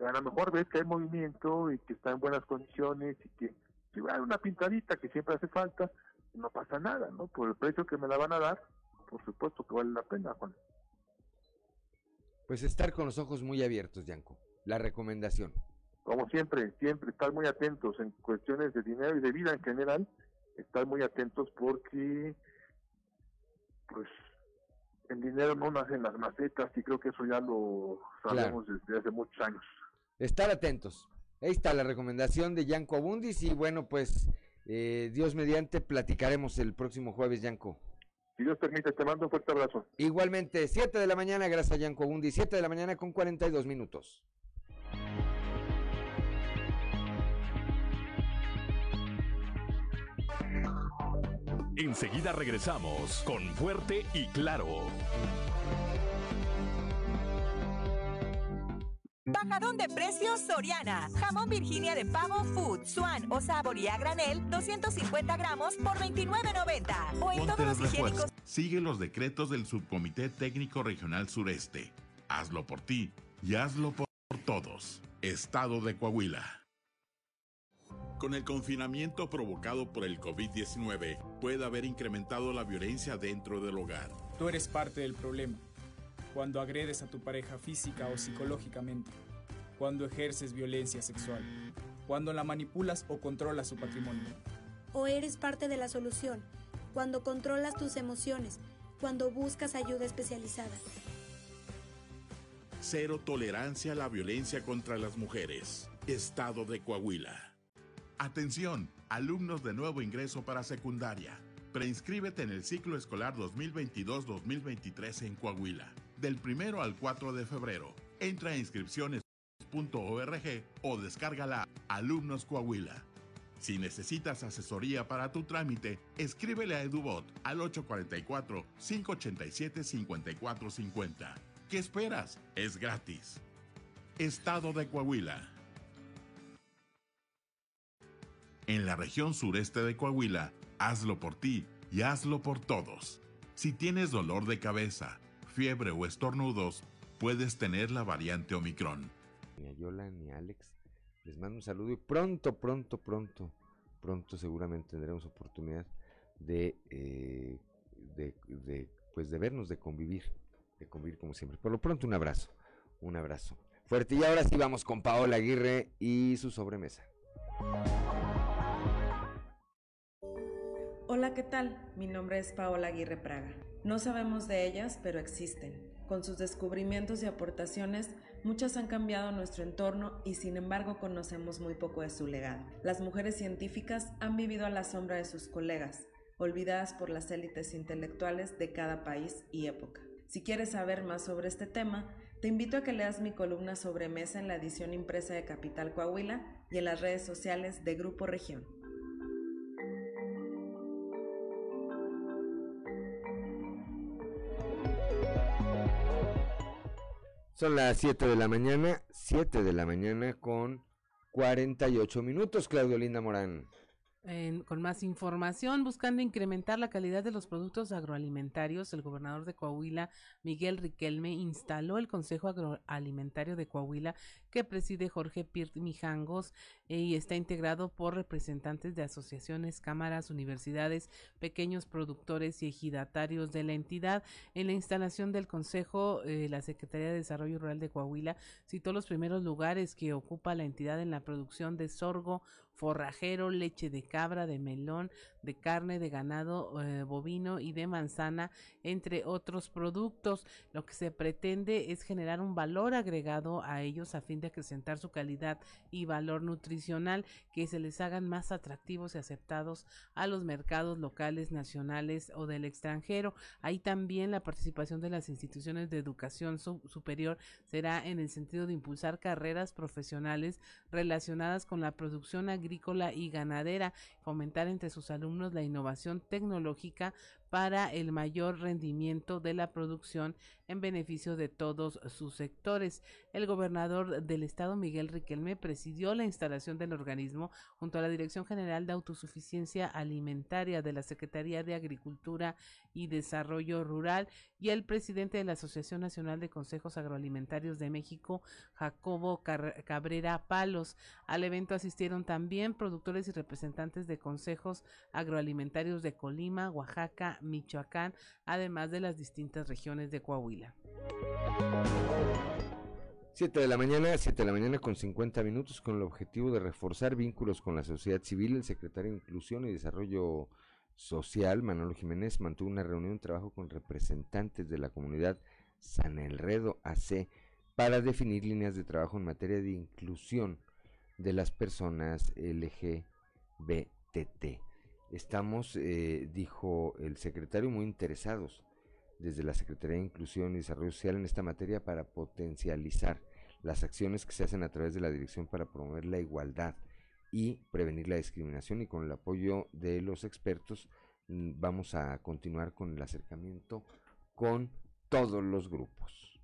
A lo mejor ves que hay movimiento y que está en buenas condiciones y que si va a una pintadita que siempre hace falta, no pasa nada, ¿no? Por el precio que me la van a dar, por supuesto que vale la pena, Juan. Pues estar con los ojos muy abiertos, Yanko, la recomendación. Como siempre, siempre estar muy atentos en cuestiones de dinero y de vida en general, estar muy atentos porque pues el dinero no nace en las macetas y creo que eso ya lo sabemos desde hace muchos años. Estar atentos. Ahí está la recomendación de Yanko Abundis y bueno, pues Dios mediante platicaremos el próximo jueves, Yanko. Si Dios permite, te mando un fuerte abrazo. Igualmente, 7 de la mañana, gracias a Yanko Abundis, 7 de la mañana con 42 minutos. Enseguida regresamos con Fuerte y Claro. Bajadón de precios Soriana. Jamón Virginia de pavo Food, Swan o Sabor a granel, 250 gramos por $29.90. O en Ponte todos los higiénicos. Sigue los decretos del Subcomité Técnico Regional Sureste. Hazlo por ti y hazlo por todos. Estado de Coahuila. Con el confinamiento provocado por el COVID-19, puede haber incrementado la violencia dentro del hogar. Tú eres parte del problema. Cuando agredes a tu pareja física o psicológicamente, cuando ejerces violencia sexual, cuando la manipulas o controlas su patrimonio. O eres parte de la solución, cuando controlas tus emociones, cuando buscas ayuda especializada. Cero tolerancia a la violencia contra las mujeres. Estado de Coahuila. Atención, alumnos de nuevo ingreso para secundaria. Preinscríbete en el ciclo escolar 2022-2023 en Coahuila, del 1 al 4 de febrero. Entra a inscripciones.org o descárgala Alumnos Coahuila. Si necesitas asesoría para tu trámite, escríbele a EduBot al 844-587-5450. ¿Qué esperas? Es gratis. Estado de Coahuila. En la región sureste de Coahuila, hazlo por ti y hazlo por todos. Si tienes dolor de cabeza, fiebre o estornudos, puedes tener la variante Omicron. Ni a Yola ni a Alex, les mando un saludo y pronto seguramente tendremos oportunidad de vernos, de convivir como siempre. Por lo pronto, un abrazo fuerte. Y ahora sí vamos con Paola Aguirre y su sobremesa. Hola, ¿qué tal? Mi nombre es Paola Aguirre Praga. No sabemos de ellas, pero existen. Con sus descubrimientos y aportaciones, muchas han cambiado nuestro entorno y sin embargo conocemos muy poco de su legado. Las mujeres científicas han vivido a la sombra de sus colegas, olvidadas por las élites intelectuales de cada país y época. Si quieres saber más sobre este tema, te invito a que leas mi columna Sobremesa en la edición impresa de Capital Coahuila y en las redes sociales de Grupo Región. Son las 7 de la mañana con 48 minutos, Claudia Olinda Morán. Con más información, buscando incrementar la calidad de los productos agroalimentarios, el gobernador de Coahuila, Miguel Riquelme, instaló el Consejo Agroalimentario de Coahuila, que preside Jorge Pirt Mijangos, y está integrado por representantes de asociaciones, cámaras, universidades, pequeños productores y ejidatarios de la entidad. En la instalación del Consejo, la Secretaría de Desarrollo Rural de Coahuila citó los primeros lugares que ocupa la entidad en la producción de sorgo, forrajero, leche de cabra, de melón, de carne, de ganado bovino y de manzana, entre otros productos. Lo que se pretende es generar un valor agregado a ellos a fin de acrecentar su calidad y valor nutricional, que se les hagan más atractivos y aceptados a los mercados locales, nacionales o del extranjero. Ahí también la participación de las instituciones de educación superior será en el sentido de impulsar carreras profesionales relacionadas con la producción agrícola y ganadera, fomentar entre sus alumnos la innovación tecnológica para el mayor rendimiento de la producción en beneficio de todos sus sectores. El gobernador del estado, Miguel Riquelme, presidió la instalación del organismo junto a la Dirección General de Autosuficiencia Alimentaria de la Secretaría de Agricultura y Desarrollo Rural, y el presidente de la Asociación Nacional de Consejos Agroalimentarios de México, Jacobo Cabrera Palos. Al evento asistieron también productores y representantes de consejos agroalimentarios de Colima, Oaxaca, Michoacán, además de las distintas regiones de Coahuila. 7 de la mañana con 50 minutos. Con el objetivo de reforzar vínculos con la sociedad civil, el secretario de Inclusión y Desarrollo Social, Manolo Jiménez, mantuvo una reunión de trabajo con representantes de la comunidad San Enredo AC para definir líneas de trabajo en materia de inclusión de las personas LGBT. Estamos, dijo el secretario, muy interesados desde la Secretaría de Inclusión y Desarrollo Social en esta materia para potencializar las acciones que se hacen a través de la dirección para promover la igualdad y prevenir la discriminación, y con el apoyo de los expertos vamos a continuar con el acercamiento con todos los grupos.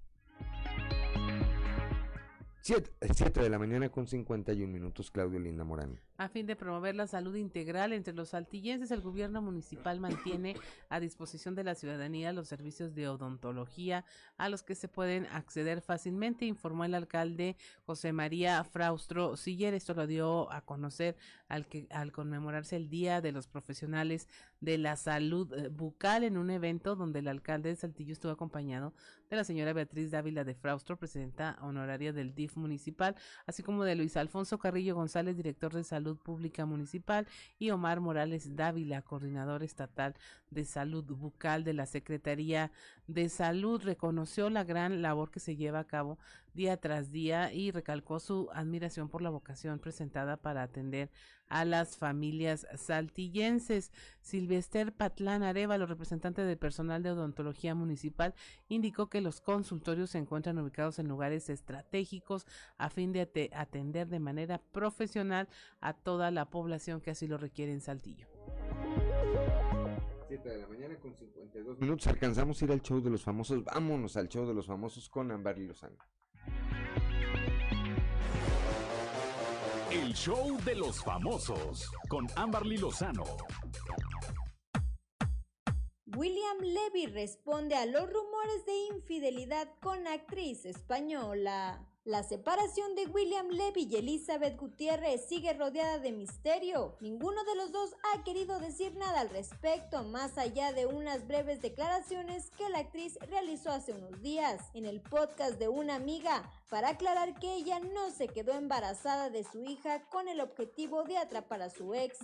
7 de la mañana con 51 minutos, Claudia Olinda Morán. A fin de promover la salud integral entre los saltillenses, el gobierno municipal mantiene a disposición de la ciudadanía los servicios de odontología a los que se pueden acceder fácilmente, informó el alcalde José María Fraustro Siller. Esto lo dio a conocer al conmemorarse el Día de los Profesionales de la Salud Bucal, en un evento donde el alcalde de Saltillo estuvo acompañado de la señora Beatriz Dávila de Fraustro, presidenta honoraria del DIF municipal, así como de Luis Alfonso Carrillo González, director de Salud Pública Municipal, y Omar Morales Dávila, coordinador estatal de salud bucal de la Secretaría de Salud. Reconoció la gran labor que se lleva a cabo día tras día y recalcó su admiración por la vocación presentada para atender a las familias saltillenses. Silvester Patlán Arevalo, representante del personal de odontología municipal, indicó que los consultorios se encuentran ubicados en lugares estratégicos a fin de atender de manera profesional a toda la población que así lo requiere en Saltillo. 7 de la mañana con 52 minutos. Alcanzamos a ir al show de los famosos. Vámonos al show de los famosos con Amberly Lozano. El show de los famosos con Amberly Lozano. William Levy responde a los rumores de infidelidad con actriz española. La separación de William Levy y Elizabeth Gutiérrez sigue rodeada de misterio. Ninguno de los dos ha querido decir nada al respecto, más allá de unas breves declaraciones que la actriz realizó hace unos días en el podcast de una amiga para aclarar que ella no se quedó embarazada de su hija con el objetivo de atrapar a su ex,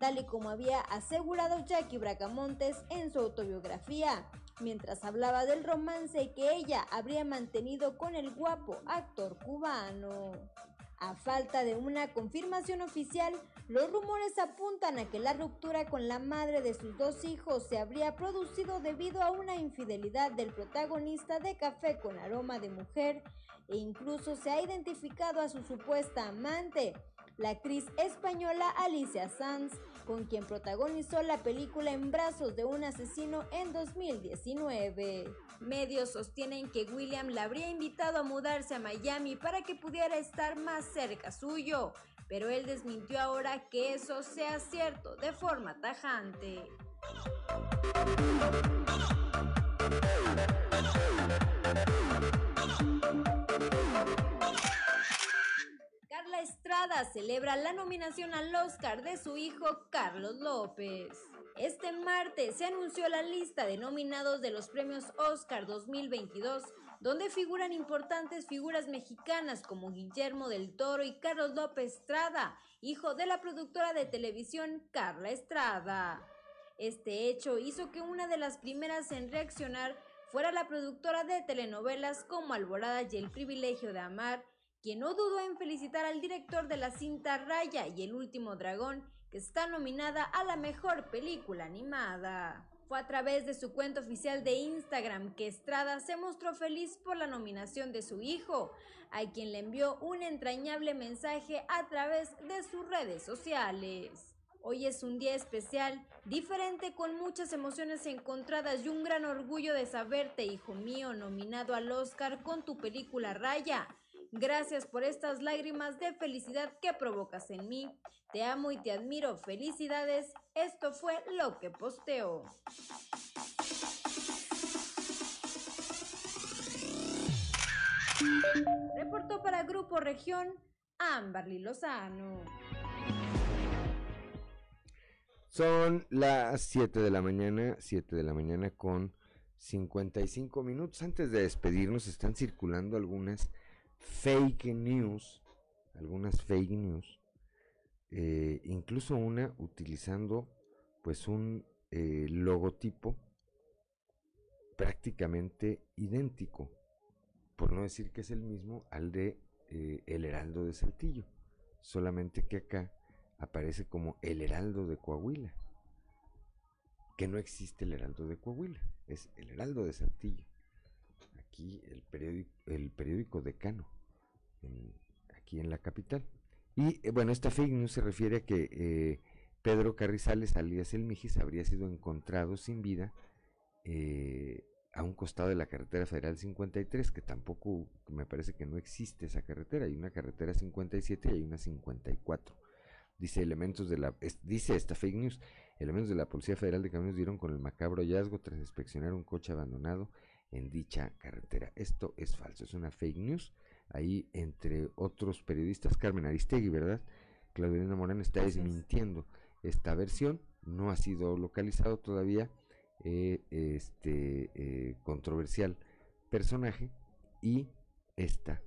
tal y como había asegurado Jackie Bracamontes en su autobiografía, mientras hablaba del romance que ella habría mantenido con el guapo actor cubano. A falta de una confirmación oficial, los rumores apuntan a que la ruptura con la madre de sus dos hijos se habría producido debido a una infidelidad del protagonista de Café con aroma de mujer, e incluso se ha identificado a su supuesta amante, la actriz española Alicia Sanz, con quien protagonizó la película En brazos de un asesino en 2019. Medios sostienen que William la habría invitado a mudarse a Miami para que pudiera estar más cerca suyo, pero él desmintió ahora que eso sea cierto de forma tajante. Carla Estrada celebra la nominación al Óscar de su hijo Carlos López. Este martes se anunció la lista de nominados de los premios Óscar 2022, donde figuran importantes figuras mexicanas como Guillermo del Toro y Carlos López Estrada, hijo de la productora de televisión Carla Estrada. Este hecho hizo que una de las primeras en reaccionar fuera la productora de telenovelas como Alborada y El Privilegio de Amar, quien no dudó en felicitar al director de la cinta Raya y el Último Dragón, que está nominada a la mejor película animada. Fue a través de su cuenta oficial de Instagram que Estrada se mostró feliz por la nominación de su hijo, a quien le envió un entrañable mensaje a través de sus redes sociales. Hoy es un día especial, diferente, con muchas emociones encontradas y un gran orgullo de saberte, hijo mío, nominado al Óscar con tu película Raya. Gracias por estas lágrimas de felicidad que provocas en mí. Te amo y te admiro. Felicidades. Esto fue lo que posteó. Reportó para Grupo Región, Amberly Lozano. Son las 7 de la mañana con 55 minutos. Antes de despedirnos, están circulando algunas fake news, incluso una utilizando pues un logotipo prácticamente idéntico, por no decir que es el mismo al de el Heraldo de Saltillo, solamente que acá aparece como el Heraldo de Coahuila, que no existe el Heraldo de Coahuila, es el Heraldo de Saltillo. Aquí el periódico Decano, aquí en la capital. Y bueno, esta fake news se refiere a que Pedro Carrizales, alias El Mijis, habría sido encontrado sin vida a un costado de la carretera federal 53, que tampoco, me parece que no existe esa carretera. Hay una carretera 57 y hay una 54. Dice esta fake news: elementos de la Policía Federal de Caminos dieron con el macabro hallazgo tras inspeccionar un coche abandonado en dicha carretera. Esto es falso, es una fake news. Ahí, entre otros periodistas, Carmen Aristegui, ¿verdad?, Claudia Olinda Morán está desmintiendo esta versión. No ha sido localizado todavía controversial personaje y esta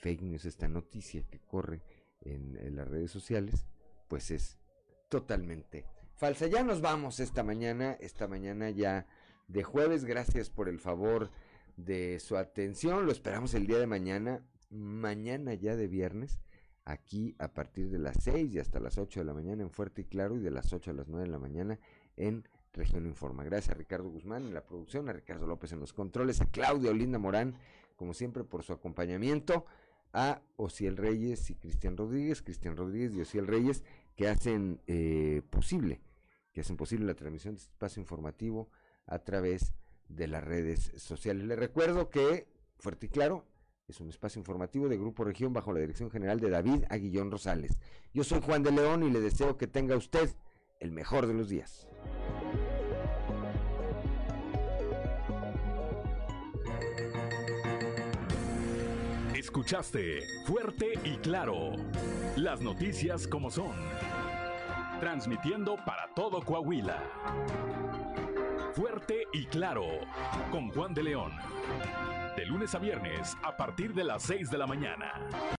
fake news, esta noticia que corre en las redes sociales, pues es totalmente falsa. Ya nos vamos esta mañana ya de jueves. Gracias por el favor de su atención. Lo esperamos el día de mañana ya de viernes, aquí a partir de las 6 y hasta las 8 de la mañana en Fuerte y Claro, y de las 8 a las 9 de la mañana en Región Informa. Gracias a Ricardo Guzmán en la producción, a Ricardo López en los controles, a Claudia Olinda Morán, como siempre, por su acompañamiento, a Osiel Reyes y Cristian Rodríguez y Osiel Reyes, que hacen posible la transmisión de este espacio informativo a través de las redes sociales. Les recuerdo que Fuerte y Claro es un espacio informativo de Grupo Región bajo la dirección general de David Aguillón Rosales. Yo soy Juan de León y le deseo que tenga usted el mejor de los días. Escuchaste Fuerte y Claro, las noticias como son, transmitiendo para todo Coahuila. Fuerte y Claro, con Juan de León. De lunes a viernes, a partir de las 6 de la mañana.